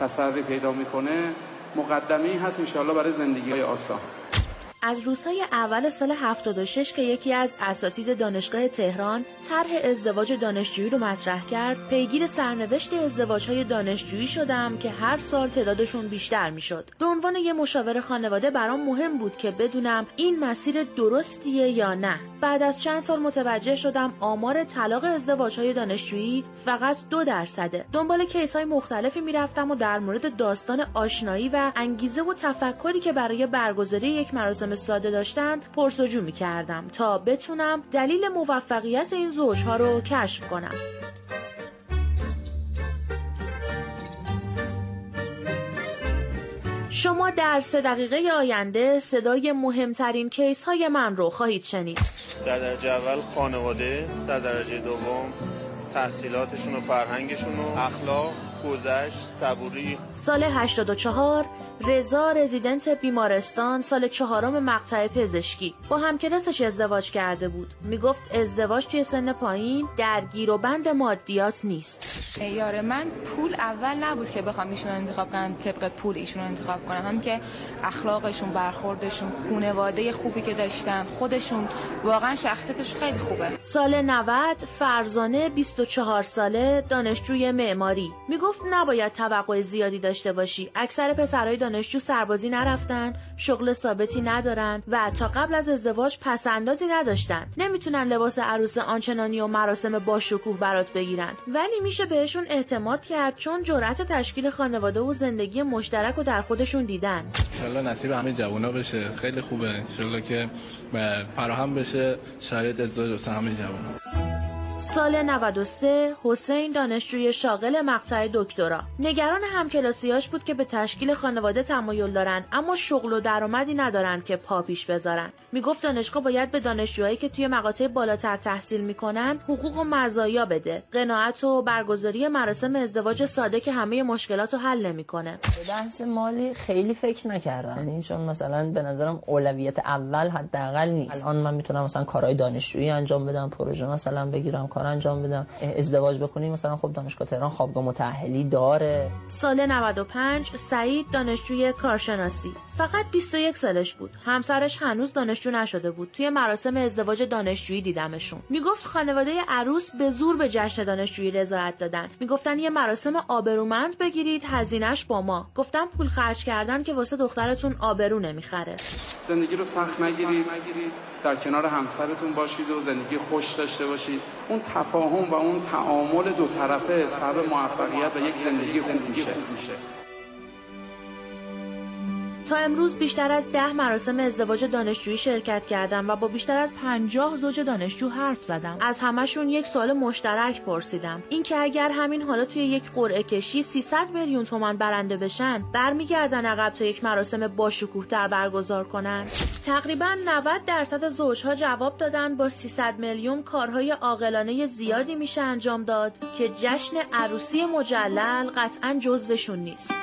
تسری پیدا میکنه مقدمه‌ای هست انشالله برای زندگی‌های آسان. از روزهای اول سال 76 که یکی از اساتید دانشگاه تهران طرح ازدواج دانشجویی رو مطرح کرد، پیگیر سرنوشت ازدواج‌های دانشجویی شدم که هر سال تعدادشون بیشتر می‌شد. به عنوان یه مشاور خانواده برام مهم بود که بدونم این مسیر درستیه یا نه. بعد از چند سال متوجه شدم آمار طلاق ازدواج‌های دانشجویی فقط 2%. دنبال کیس‌های مختلفی می‌رفتم و در مورد داستان آشنایی و انگیزه و تفکری که برای برگزاری یک مراسم ساده داشتند پرسجو می‌کردم تا بتونم دلیل موفقیت این زوج‌ها رو کشف کنم. شما در 3 دقیقه آینده صدای مهمترین کیس‌های من رو خواهید شنید. در درجه اول خانواده، در درجه دوم تحصیلاتشون و فرهنگشون و اخلاق، گذشت، صبوری. سال 84 رضا رزیدنت بیمارستان سال 4 مقطع پزشکی با همکلاسش ازدواج کرده بود. میگفت ازدواج توی سن پایین درگیر و بند مادیات نیست. یار من پول اول نبود که بخوام ایشون رو انتخاب کنم، طبق پول ایشون رو انتخاب کنم، هم که اخلاقشون، برخوردشون، خانواده خوبی که داشتن، خودشون، واقعا شخصیتش خیلی خوبه. سال 90 فرزانه 24 ساله دانشجوی معماری میگفت گفت نباید توقع زیادی داشته باشی. اکثر پسرای دانشجو سربازی نرفتن، شغل ثابتی ندارن و تا قبل از ازدواج پسندازی نداشتن. نمیتونن لباس عروس آنچنانی و مراسم باشکوه برات بگیرن، ولی میشه بهشون اعتماد کرد چون جرأت تشکیل خانواده و زندگی مشترک رو در خودشون دیدن. ان شاءالله نصیب همه جوونا بشه، خیلی خوبه. ان شاءالله که فراهم بشه شرایط ازدواج واسه همه جوونا. سال 93 حسین دانشجوی شاغل مقطع دکترا نگران همکلاسیاش بود که به تشکیل خانواده تمایل دارن اما شغل و درآمدی ندارن که پا پیش بذارن. میگفت دانشگاه باید به دانشجوهایی که توی مقاطع بالاتر تحصیل میکنن حقوق و مزایا بده، قناعت و برگزاری مراسم ازدواج ساده که همه مشکلات رو حل نمیکنه. به بحث مالی خیلی فکر نکردم، این چون مثلا به نظرم اولویت اول حداقل نیست. الان من میتونم مثلا کارهای دانشجویی انجام بدم، پروژه مثلا بگیرم، کار انجام بدم، ازدواج بکنیم. مثلا خب دانشگاه تهران خوابگاه متأهلی داره. سال 95 سعید دانشجوی کارشناسی فقط 21 سالش بود. همسرش هنوز دانشجو نشده بود. توی مراسم ازدواج دانشجویی دیدمشون. میگفت خانواده عروس به زور به جشن دانشجویی رضایت دادن. میگفتن یه مراسم آبرومند بگیرید، هزینه‌اش با ما. گفتم پول خرج کردن که واسه دخترتون آبرو نمیخره. زندگی رو سخت نگیرید، در کنار همسرتون باشید و زندگی خوش داشته باشید. اون تفاهم و اون تعامل دو طرفه سبب موفقیت و یک زندگی خوب میشه. تا امروز بیشتر از 10 مراسم ازدواج دانشجویی شرکت کردم و با بیشتر از 50 زوج دانشجو حرف زدم. از همشون یک سوال مشترک پرسیدم، این که اگر همین حالا توی یک قرعه کشی 300 میلیون تومان برنده بشن برمیگردن عقب تا یک مراسم باشکوه‌تر برگزار کنن. تقریبا 90% زوجها جواب دادن با 300 میلیون کارهای عاقلانه زیادی میشه انجام داد که جشن عروسی مجلل قطعاً جزوشون نیست.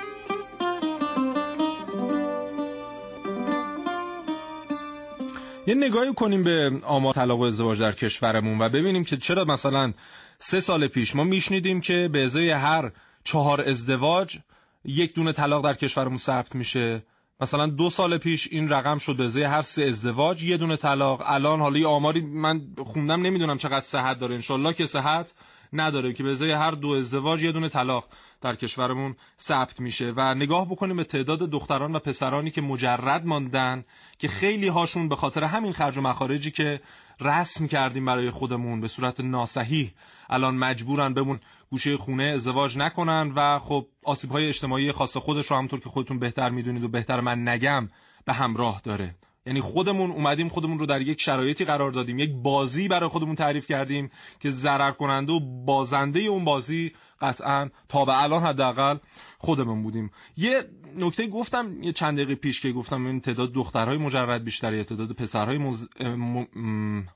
یه نگاهی کنیم به آمار طلاق و ازدواج در کشورمون و ببینیم که چرا مثلا 3 سال پیش ما میشنیدیم که به ازای هر 4 ازدواج 1 دونه طلاق در کشورمون ثبت میشه. مثلا 2 سال پیش این رقم شد به ازای هر 3 ازدواج 1 دونه طلاق. الان حالا یه آماری من خوندم، نمیدونم چقدر صحت داره، انشالله که صحت نداره، که به ازای هر 2 ازدواج 1 دونه طلاق در کشورمون ثبت میشه. و نگاه بکنیم به تعداد دختران و پسرانی که مجرد ماندن که خیلی هاشون به خاطر همین خرج و مخارجی که رسم کردیم برای خودمون به صورت ناصحیح الان مجبورن بمون گوشه خونه، ازدواج نکنن و خب آسیب‌های اجتماعی خاص خودش رو همونطور که خودتون بهتر میدونید و بهتر من نگم به همراه داره. یعنی خودمون اومدیم خودمون رو در یک شرایطی قرار دادیم، یک بازی برای خودمون تعریف کردیم که ضرر کننده و بازنده اون بازی قطعاً تا به الان حداقل خودمون بودیم. یه نکته گفتم یه چند دقیقه پیش که گفتم این تعداد دخترهای مجرد بیشتره یا تعداد پسرهای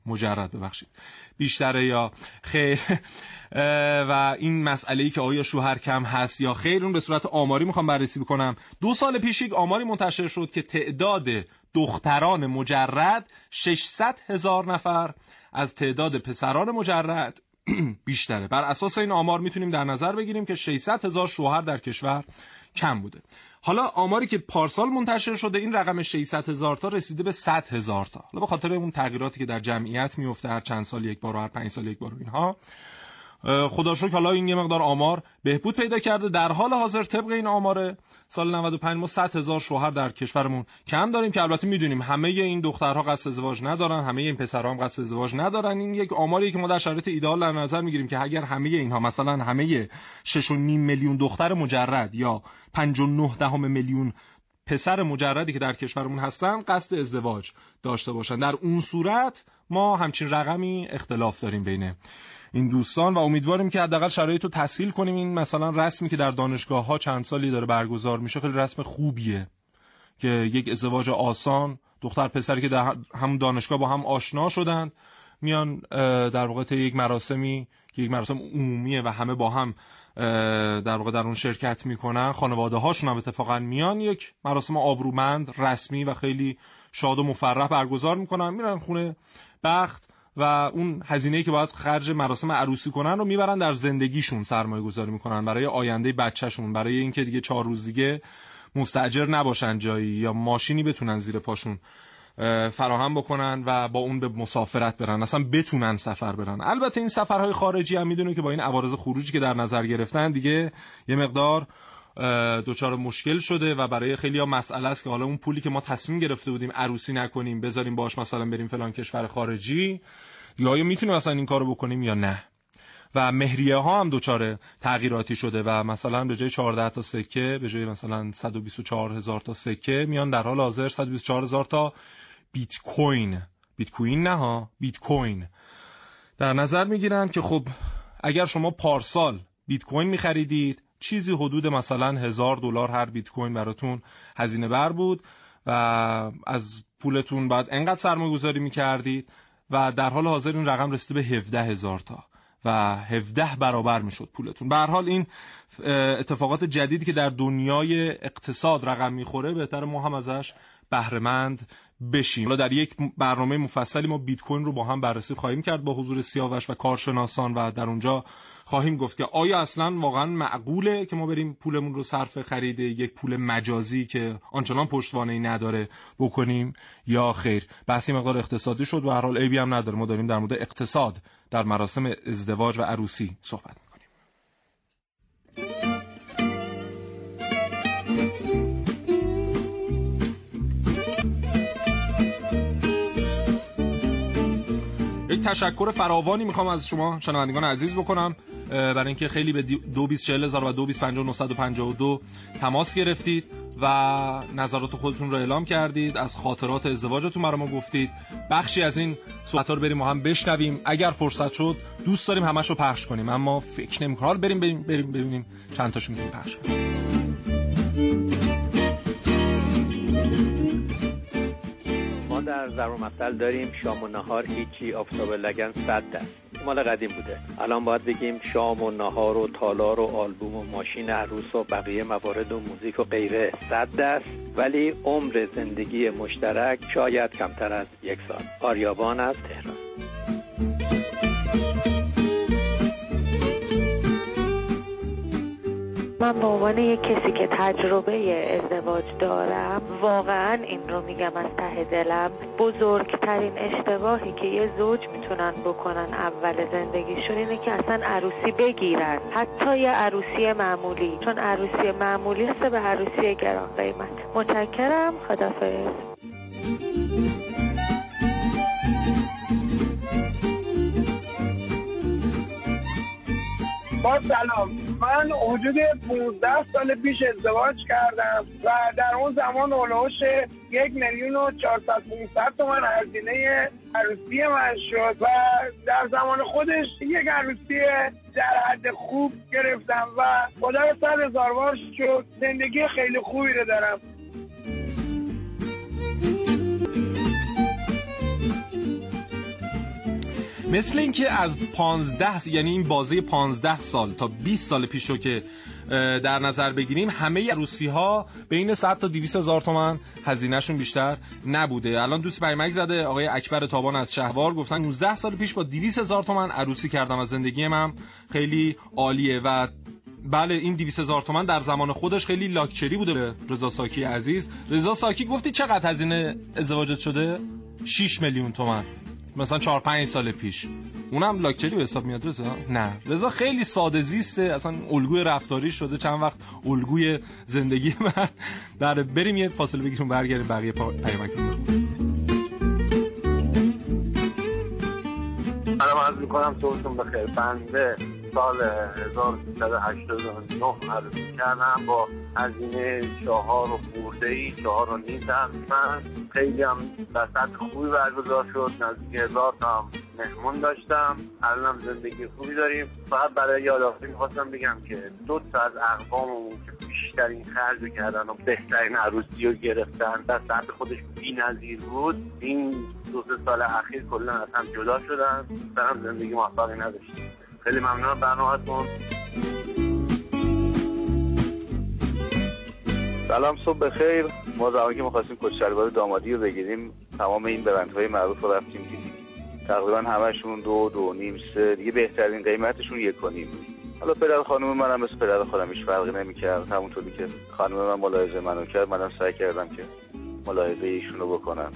مجرد بیشتره یا خیر و این مسئله‌ای که آیا شوهر کم هست یا خیر اون به صورت آماری میخوام بررسی بکنم. 2 سال پیش یک آماری منتشر شد که تعداد دختران مجرد 600,000 نفر از تعداد پسران مجرد بیشتره. بر اساس این آمار میتونیم در نظر بگیریم که 600,000 شوهر در کشور کم بوده. حالا آماری که پارسال منتشر شده این رقم 600,000 تا رسیده به 100,000 تا. حالا به خاطر اون تغییراتی که در جمعیت میفته هر چند سال یک بار و هر 5 سال یک بار اینها، خدا شکر حالا این یه مقدار آمار بهبود پیدا کرده. در حال حاضر طبق این آماره سال 95 ما 100,000 شوهر در کشورمون کم داریم که البته میدونیم همه این دخترها قصد ازدواج ندارن، همه این پسرها هم قصد ازدواج ندارن. این یک آماری که ما در شرایط ایدئال در نظر میگیریم که اگر همه اینها مثلا همه 6.5 میلیون دختر مجرد یا 5.9 میلیون پسر مجردی که در کشورمون هستن قصد ازدواج داشته باشن، در اون صورت ما همچین رقمی اختلاف داریم بین این دوستان و امیدواریم که حداقل شرایط رو تسهیل کنیم. این مثلا رسمی که در دانشگاه ها چند سالی داره برگزار میشه خیلی رسم خوبیه که یک ازدواج آسان، دختر پسری که در همون دانشگاه با هم آشنا شدند میان در واقع یک مراسمی که یک مراسم عمومیه و همه با هم در واقع در اون شرکت میکنن، خانواده هاشون هم اتفاقا میان یک مراسم آبرومند رسمی و خیلی شاد و مفرح برگزار میکنن، میرن خونه بخت و اون هزینه‌ای که باید خرج مراسم عروسی کنن رو میبرن در زندگیشون سرمایه‌گذاری میکنن برای آینده بچه‌شون، برای اینکه دیگه 4 روز دیگه مستاجر نباشن جایی یا ماشینی بتونن زیر پاشون فراهم بکنن و با اون به مسافرت برن، اصلا بتونن سفر برن. البته این سفرهای خارجی هم میدونه که با این عوارض خروجی که در نظر گرفتن دیگه یه مقدار دوچار مشکل شده و برای خیلی‌ها مسئله است که حالا اون پولی که ما تصمیم گرفته بودیم عروسی نکنیم بذاریم باهاش مثلا بریم فلان کشور خارجی، یا آیا میتونیم مثلا این کارو بکنیم یا نه. و مهریه ها هم دوچار تغییراتی شده و مثلا به جای 14 تا سکه به جای مثلا 124000 تا سکه میان در حال حاضر 124000 تا بیت کوین در نظر میگیرن که خب اگر شما پارسال بیت کوین میخریدید چیزی حدود مثلا $1000 هر بیت کوین براتون هزینه بر بود و از پولتون بعد انقدر سرمایه‌گذاری میکردید و در حال حاضر این رقم رسیده به 17000 تا و 17 برابر میشد پولتون. به هر حال این اتفاقات جدیدی که در دنیای اقتصاد رقم میخوره بهتر ما هم ازش بهره مند بشیم. حالا در یک برنامه مفصلی ما بیت کوین رو با هم بررسی خواهیم کرد با حضور سیاوش و کارشناسان و در اونجا خواهیم گفت که آیا اصلا واقعا معقوله که ما بریم پولمون رو صرف خرید یک پول مجازی که آنچنان پشتوانه‌ای نداره بکنیم یا خیر. بحثی مقدار اقتصادی شد و هر حال عیبی هم نداره، ما داریم در مورد اقتصاد در مراسم ازدواج و عروسی صحبت می‌کنیم. یک تشکر فراوانی می‌خوام از شما شنوندگان عزیز بکنم برای اینکه خیلی به 22400 و 2250952 تماس گرفتید و نظرات خودتون رو اعلام کردید، از خاطرات ازدواجتون برای ما گفتید. بخشی از این صحبت‌ها رو بریم ما هم بشنویم، اگر فرصت شد دوست داریم همش رو پخش کنیم اما فکر نمی‌کنم. حالا بریم ببینیم چند تاشو می‌تونیم پخش کنیم. ما در ضرب المثل داریم شام و نهار هیچی، آفتاب لگن صد است. مال قدیم بوده. الان باید بگیم شام و نهار و تالار و آلبوم و ماشین عروس و بقیه موارد و موزیک و غیره 100 است، ولی عمر زندگی مشترک شاید کمتر از 1 سال. آریابان از تهران. من به عنوان یک کسی که تجربه ازدواج دارم واقعا این رو میگم از ته دلم، بزرگترین اشتباهی که یه زوج میتونن بکنن اول زندگیشون اینه که اصلا عروسی بگیرن، حتی یه عروسی معمولی، چون عروسی معمولی هست به عروسی گران قیمت. متشکرم، خدافظ. با سلام، من حدود 15 سال پیش ازدواج کردم و در اون زمان هولوش 1,400,500 تومان هزینه عروسی من شد و در زمان خودش یک عروسی در حد خوب گرفتم و خدا رو 100,000 بار شد. زندگی خیلی خوبی رو دارم. مثل این که از 15 یعنی این بازه 15 سال تا 20 سال پیش رو که در نظر بگیریم همه عروسی ها بین 100 تا 200,000 تومان هزینه‌شون بیشتر نبوده. الان دوست پیمک زده آقای اکبر تابان از شهوار گفتن 19 سال پیش با 200,000 تومان عروسی کردم و زندگیم هم خیلی عالیه. و بله این 200,000 تومان در زمان خودش خیلی لاکچری بوده. رضا ساکی عزیز، رضا ساکی گفتی چقدر هزینه ازدواجت شده؟ 6 میلیون تومان، مثلا 4-5 سال پیش. اونم لاکچری به حساب میاد رضا؟ نه، رضا خیلی ساده زیسته، اصلا الگوی رفتاری شده چند وقت الگوی زندگی من. در بریم یه فاصله بگیریم برگردیم بقیه پیامک رو بخونیم. سلام عرض می‌کنم صبحتون بخیر. بنده سال 1389 عروسی کردم با هزینه 4 و خورده‌ای، 4 و نیم. من خیلی هم بسط خوبی برگزار شد، نزدیک 1000 تا مهمون داشتم. الانم زندگی خوبی داریم. فقط برای یادآوری می‌خواستم بگم که 2 تا از اقواممون که بیشترین خرج کردن و بهترین عروسی رو گرفتن در سطح خودش بی‌نظیر بود، این 2 سال اخیر کلا از هم جدا شدن، هم زندگی موفقی نداشتیم. خیلی ممنونم برنامه‌تون. سلام، صبح بخیر. ما زمانی که می‌خواستیم کچلوار دامادی رو بگیریم تمام این برندهای معروف رو رفتیم دیدیم، تقریبا همشون 2, 2.5، 3 دیگه بهترین قیمتشون 1.5. حالا پدر خانم منم مثل پدر خانم هیچ فرقی نمی‌کرد، همونطوری که خانم من ملاحظه منو کرد منم سعی کردم که ملاحظه ایشونو بکنم.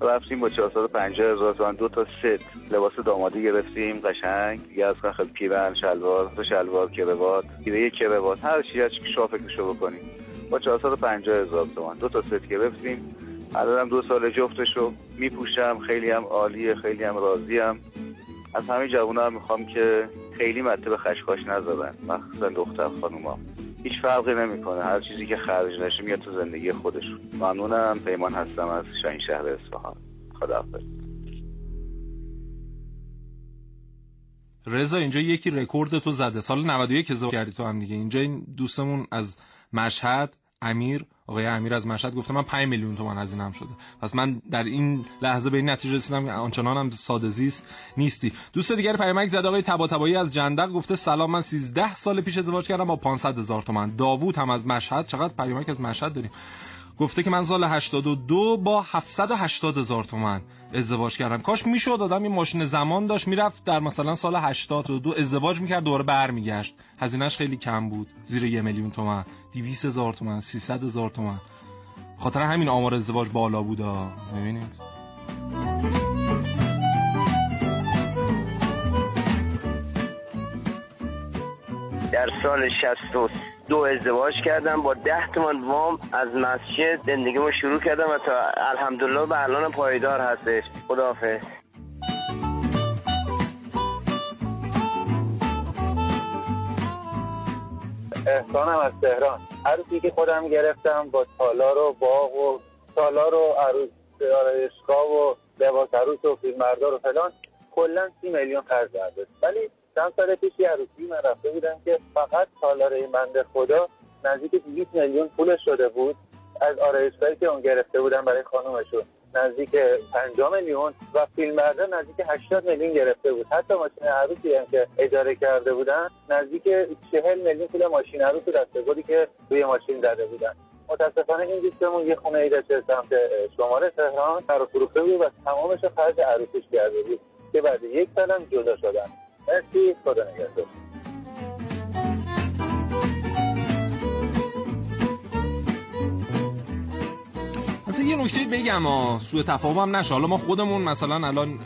رفتیم با 450,000 تومان دو تا ست لباس دامادی گرفتیم قشنگ، یه از خیلی پیرن، شلوار، دو شلوار، کراوات، یه کراوات، هر چیزی که شما فکرشو بکنید. با 450,000 تومان دو تا ست گرفتیم. الانم 2 سال جفتشو میپوشم، خیلی هم عالیه، خیلی هم راضیم. از همه جوونا هم میخوام که خیلی مته به خشخاش نذارن، مخصوصا دختر خانوما. هیچ فرقی نمیکنه، هر چیزی که خرج نشه میاد تو زندگی خودشون. ممنونم، پیمان هستم از شاهین شهر اصفهان. خداحافظ. رضا اینجا یکی رکورد تو زده، سال 91 ازدواج کردی تو هم دیگه. اینجا این دوستمون از مشهد، امیر، آقای امیر از مشهد گفته من 5 میلیون تومان هزینه‌ام شده. پس من در این لحظه به این نتیجه رسیدم که آنچنان هم ساده زیست نیستی. دوست دیگری پیامک زد، آقای طباطبایی از جندق گفته سلام، من 13 سال پیش ازدواج کردم با 500,000 تومان. داوود هم از مشهد، چقدر پیامک از مشهد داریم، گفته که من سال 82 با 780,000 تومان ازدواج کردم. کاش میشد آدم این ماشین زمان داشت، میرفت در مثلا سال 82 ازدواج میکرد، دوباره برمیگشت، هزینه‌اش خیلی کم بود، زیر 1 میلیون تومان، 200,000 تومان، 300,000 تومان. خاطر همین آمار ازدواج بالا بود ها، میبینید. در سال 62 ازدواج کردم، با 10 تومان وام از مسجد زندگیمو شروع کردم و تا الحمدلله به الان پایدار هستش. خداحافظ. احسانم از تهران. عروسی که خودم گرفتم با تالار و باغ و تالار و عروس آرایشگاه و لباس عروس و فیلمبردار و فلان، کلا 30 میلیون خرج کرده. ولی چند سال پیش یه عروسی من رفته بودم که فقط تالاره منده خدا نزدیک 20 میلیون پول شده بود، از آرایشگاهی که اون گرفته بودم برای خانومشون نزدیک 5 میلیون و فیلمبردار نزدیک 80 میلیون گرفته بود. حتی ماشین عروسی هم که اجاره کرده بودن نزدیک 40 میلیون پول ماشین عروس دسته بودی که روی ماشین زده بودن. متاسفانه این دوستمون یه خونه ای داشته سمت شمال تهران، خراب فروخته بود و تمامش خرج عروسیش کرده بود که بعد یک سالم جدا شدن. مرسی، خدا نگهدار. یه نکته بگم سوء تفاهم نشه. حالا ما خودمون مثلا الان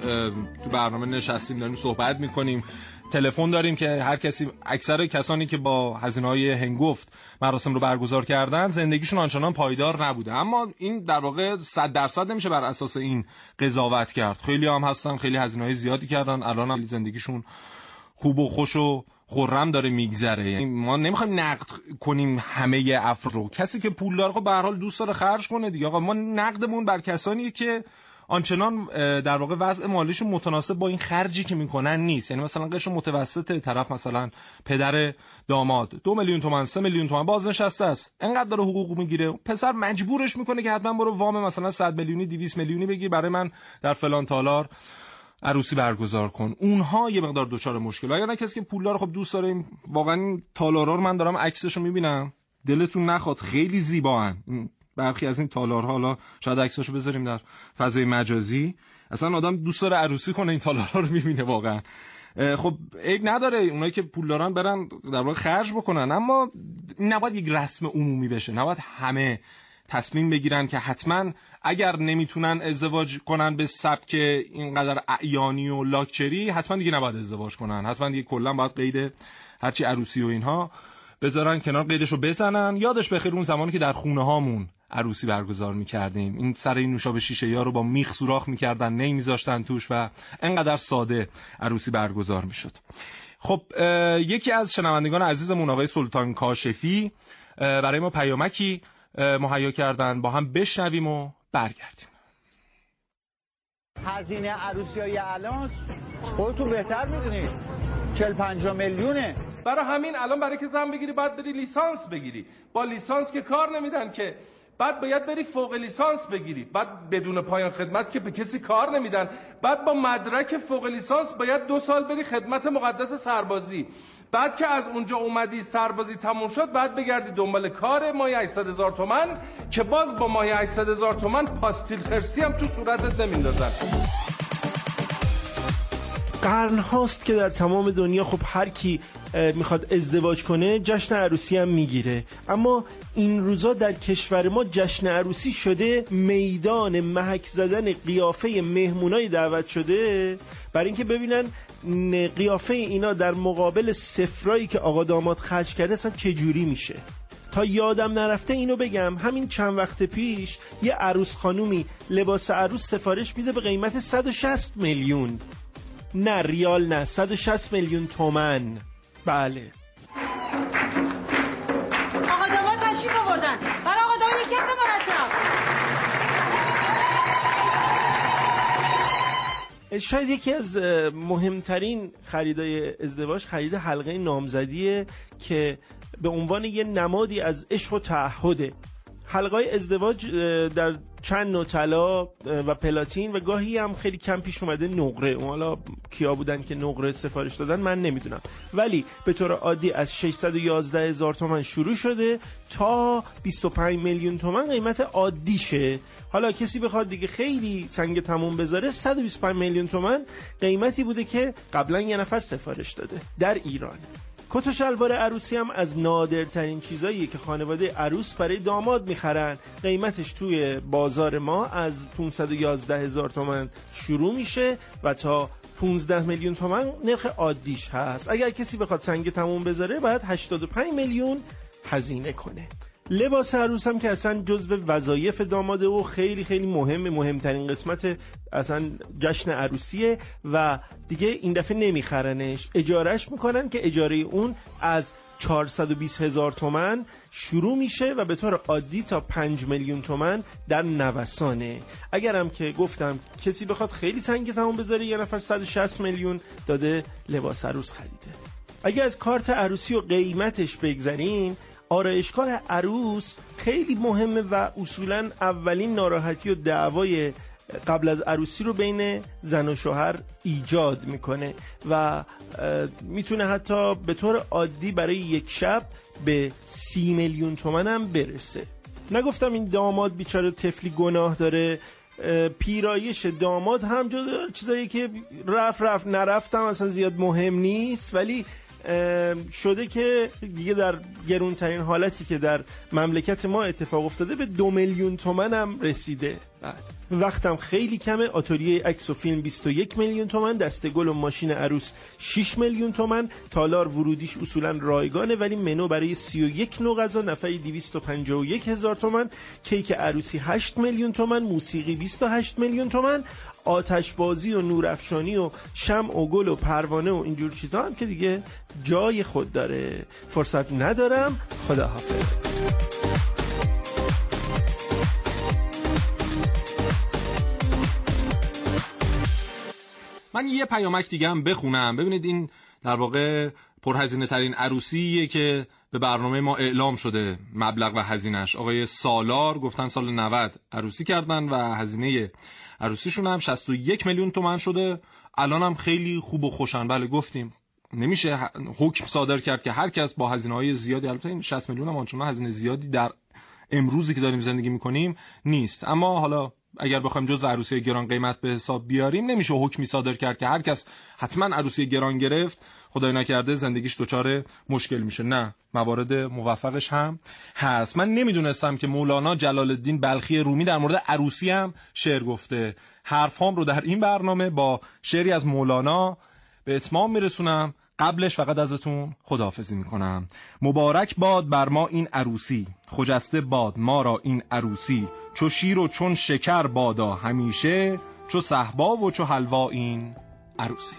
تو برنامه نشستیم داریم صحبت میکنیم، تلفن داریم که هر کسی، اکثر کسانی که با هزینه‌های هنگفت مراسم رو برگزار کردن زندگیشون آنچنان پایدار نبوده، اما این در واقع 100% نمیشه بر اساس این قضاوت کرد. خیلی هم هستن خیلی هزینه‌های زیادی کردن، الان هم زندگیشون خوب و خوش و خرم داره میگذره. یعنی ما نمیخوایم نقد کنیم همه افراد رو، کسی که پول داره خب به هر حال دوست داره خرج کنه دیگه. آقا ما نقدمون بر کسانیه که آنچنان در واقع وضع مالیشون متناسب با این خرجی که میکنن نیست. یعنی مثلا قشر متوسط طرف، مثلا پدر داماد 2 میلیون تومان 3 میلیون تومان بازنشسته است، انقدر داره حقوق میگیره، پسر مجبورش میکنه که حتما برو وام مثلا 100 میلیونی 200 میلیونی بگیر برای من در فلان تالار عروسی برگزار کن. اونها یه مقدار دچار مشکل. اگر نه کسی که پولدار خب دوست داره، واقعا تالارا رو من دارم عکسشو میبینم، دلتون نخواد، خیلی زیبان برخی از این تالارها. حالا شاید عکساشو بذاریم در فضای مجازی، اصلا آدم دوست داره عروسی کنه این تالارا رو میبینه واقعا. خب عیب نداره اونایی که پول دارن برن در واقع خرج بکنن، اما نباید یک رسم عمومی بشه، نباید همه تصمیم بگیرن که حتما اگر نمیتونن ازدواج کنن به سبک اینقدر اعیانی و لاکچری حتما دیگه نباید ازدواج کنن، حتما دیگه کلا باید قید هرچی عروسی و اینها بذارن کنار، قیدشو بزنن. یادش بخیر اون زمانی که در خونه هامون عروسی برگزار میکردیم، این سر این نوشابه شیشه یا رو با میخ سوراخ میکردن، نمیذاشتن توش و انقدر ساده عروسی برگزار میشد. خب یکی از شنوندگان عزیزمون آقای سلطان کاشفی برای ما پیامکی مهیا کردن، با هم بشنویم و برگردیم. هزینه عروسیای الان خودتون بهتر میدونید 40-50 میلیونه. برای همین الان برای که زن بگیری باید بری لیسانس بگیری، با لیسانس که کار نمیدن که، بعد باید بری فوق لیسانس بگیری، بعد بدون پایان خدمت که به کسی کار نمیدن، بعد با مدرک فوق لیسانس باید 2 سال بری خدمت مقدس سربازی، بعد که از اونجا اومدی سربازی تموم شد بعد بگردی دنبال کار مایه 800,000 تومان که باز با مایه 800,000 تومان پاستیل خرسی هم تو صورتت نمیندازن. قرن هاست که در تمام دنیا خب هر کی میخواد ازدواج کنه جشن عروسی هم میگیره، اما این روزا در کشور ما جشن عروسی شده میدان محک زدن قیافه مهمونای دعوت شده، برای اینکه ببینن قیافه اینا در مقابل سفرایی که آقا داماد خرج کرده اصلا چجوری میشه. تا یادم نرفته اینو بگم، همین چند وقت پیش یه عروس خانومی لباس عروس سفارش میده به قیمت 160 میلیون نه ریال، نه 160 میلیون تومان. بله آقا داماد تشریف آوردن، برای آقا داماد یک کف مرتب. شاید یکی از مهمترین خریدای ازدواج خرید حلقه نامزدیه که به عنوان یه نمادی از عشق و تعهده. حلقه‌های ازدواج در چند نوع طلا و پلاتین و گاهی هم خیلی کم پیش اومده نقره. اون حالا کیا بودن که نقره سفارش دادن من نمیدونم، ولی به طور عادی از 611,000 تومان شروع شده تا 25 میلیون تومان قیمت عادیشه. حالا کسی بخواد دیگه خیلی سنگ تموم بذاره، 125 میلیون تومان قیمتی بوده که قبلا یه نفر سفارش داده در ایران. کت و شلوار عروسی هم از نادرترین چیزاییه که خانواده عروس برای داماد میخرن. قیمتش توی بازار ما از 511,000 تومان شروع میشه و تا 15 میلیون تومان نرخ عادیش هست. اگر کسی بخواد سنگ تموم بذاره باید 85 میلیون هزینه کنه. لباس عروس هم که اصلا جزو وظایف داماده و خیلی خیلی مهمترین قسمت اصلا جشن عروسیه و دیگه این دفعه نمیخرنش، اجارهش میکنن که اجاره اون از 420,000 تومان شروع میشه و به طور عادی تا 5 میلیون تومان در نوسانه. اگرم که گفتم کسی بخواد خیلی سنگ تموم بذاره، یه نفر 160 میلیون داده لباس عروس خریده. اگه از کارت عروسی و قیمتش بگذریم، آرایشگاه عروس خیلی مهمه و اصولاً اولین ناراحتی و دعوای قبل از عروسی رو بین زن و شوهر ایجاد میکنه و میتونه حتی به طور عادی برای یک شب به 30 میلیون تومن هم برسه. نگفتم این داماد بیچاره طفلی گناه داره. پیرایش داماد هم جز چیزایی که رفت نرفتم اصلا زیاد مهم نیست، ولی شده که دیگه در گرونترین حالتی که در مملکت ما اتفاق افتاده به 2 میلیون تومن هم رسیده. وقتم خیلی کمه. آتلیه عکس و فیلم 21 میلیون تومن، دستگل و ماشین عروس 6 میلیون تومن، تالار ورودیش اصولا رایگانه ولی منو برای 31 نوع غذا، نفری 251,000 تومن، کیک عروسی 8 میلیون تومن، موسیقی 28 میلیون تومن، آتشبازی و نورافشانی و شمع و گل و پروانه و اینجور چیزا هم که دیگه جای خود داره. فرصت ندارم، خداحافظ. من یه پیامک دیگه هم بخونم. ببینید این در واقع پرهزینه ترین عروسیه که به برنامه ما اعلام شده مبلغ و هزینهش. آقای سالار گفتن سال 90 عروسی کردن و هزینه عروسیشون هم 61 میلیون تومان شده. الان هم خیلی خوب و خوشن. بله گفتیم نمیشه حکم صادر کرد که هر کس با هزینه‌های زیادی، البته این 60 میلیون هم آنچنان هزینه زیادی در امروزی که داریم زندگی می‌کنیم نیست، اما حالا اگر بخوایم جزء عروسی گران قیمت به حساب بیاریم نمیشه حکمی صادر کرد که هر کس حتما عروسی گران گرفت خدای نکرده زندگیش دچار مشکل میشه. نه، موارد موفقش هم هست. من نمیدونستم که مولانا جلال الدین بلخی رومی در مورد عروسی هم شعر گفته. حرفام رو در این برنامه با شعری از مولانا به اتمام میرسونم. قبلش فقط ازتون خداحافظی میکنم. مبارک باد بر ما این عروسی، خجسته باد ما را این عروسی، چو شیر و چون شکر بادا همیشه، چو صحبا و چو حلوا این عروسی.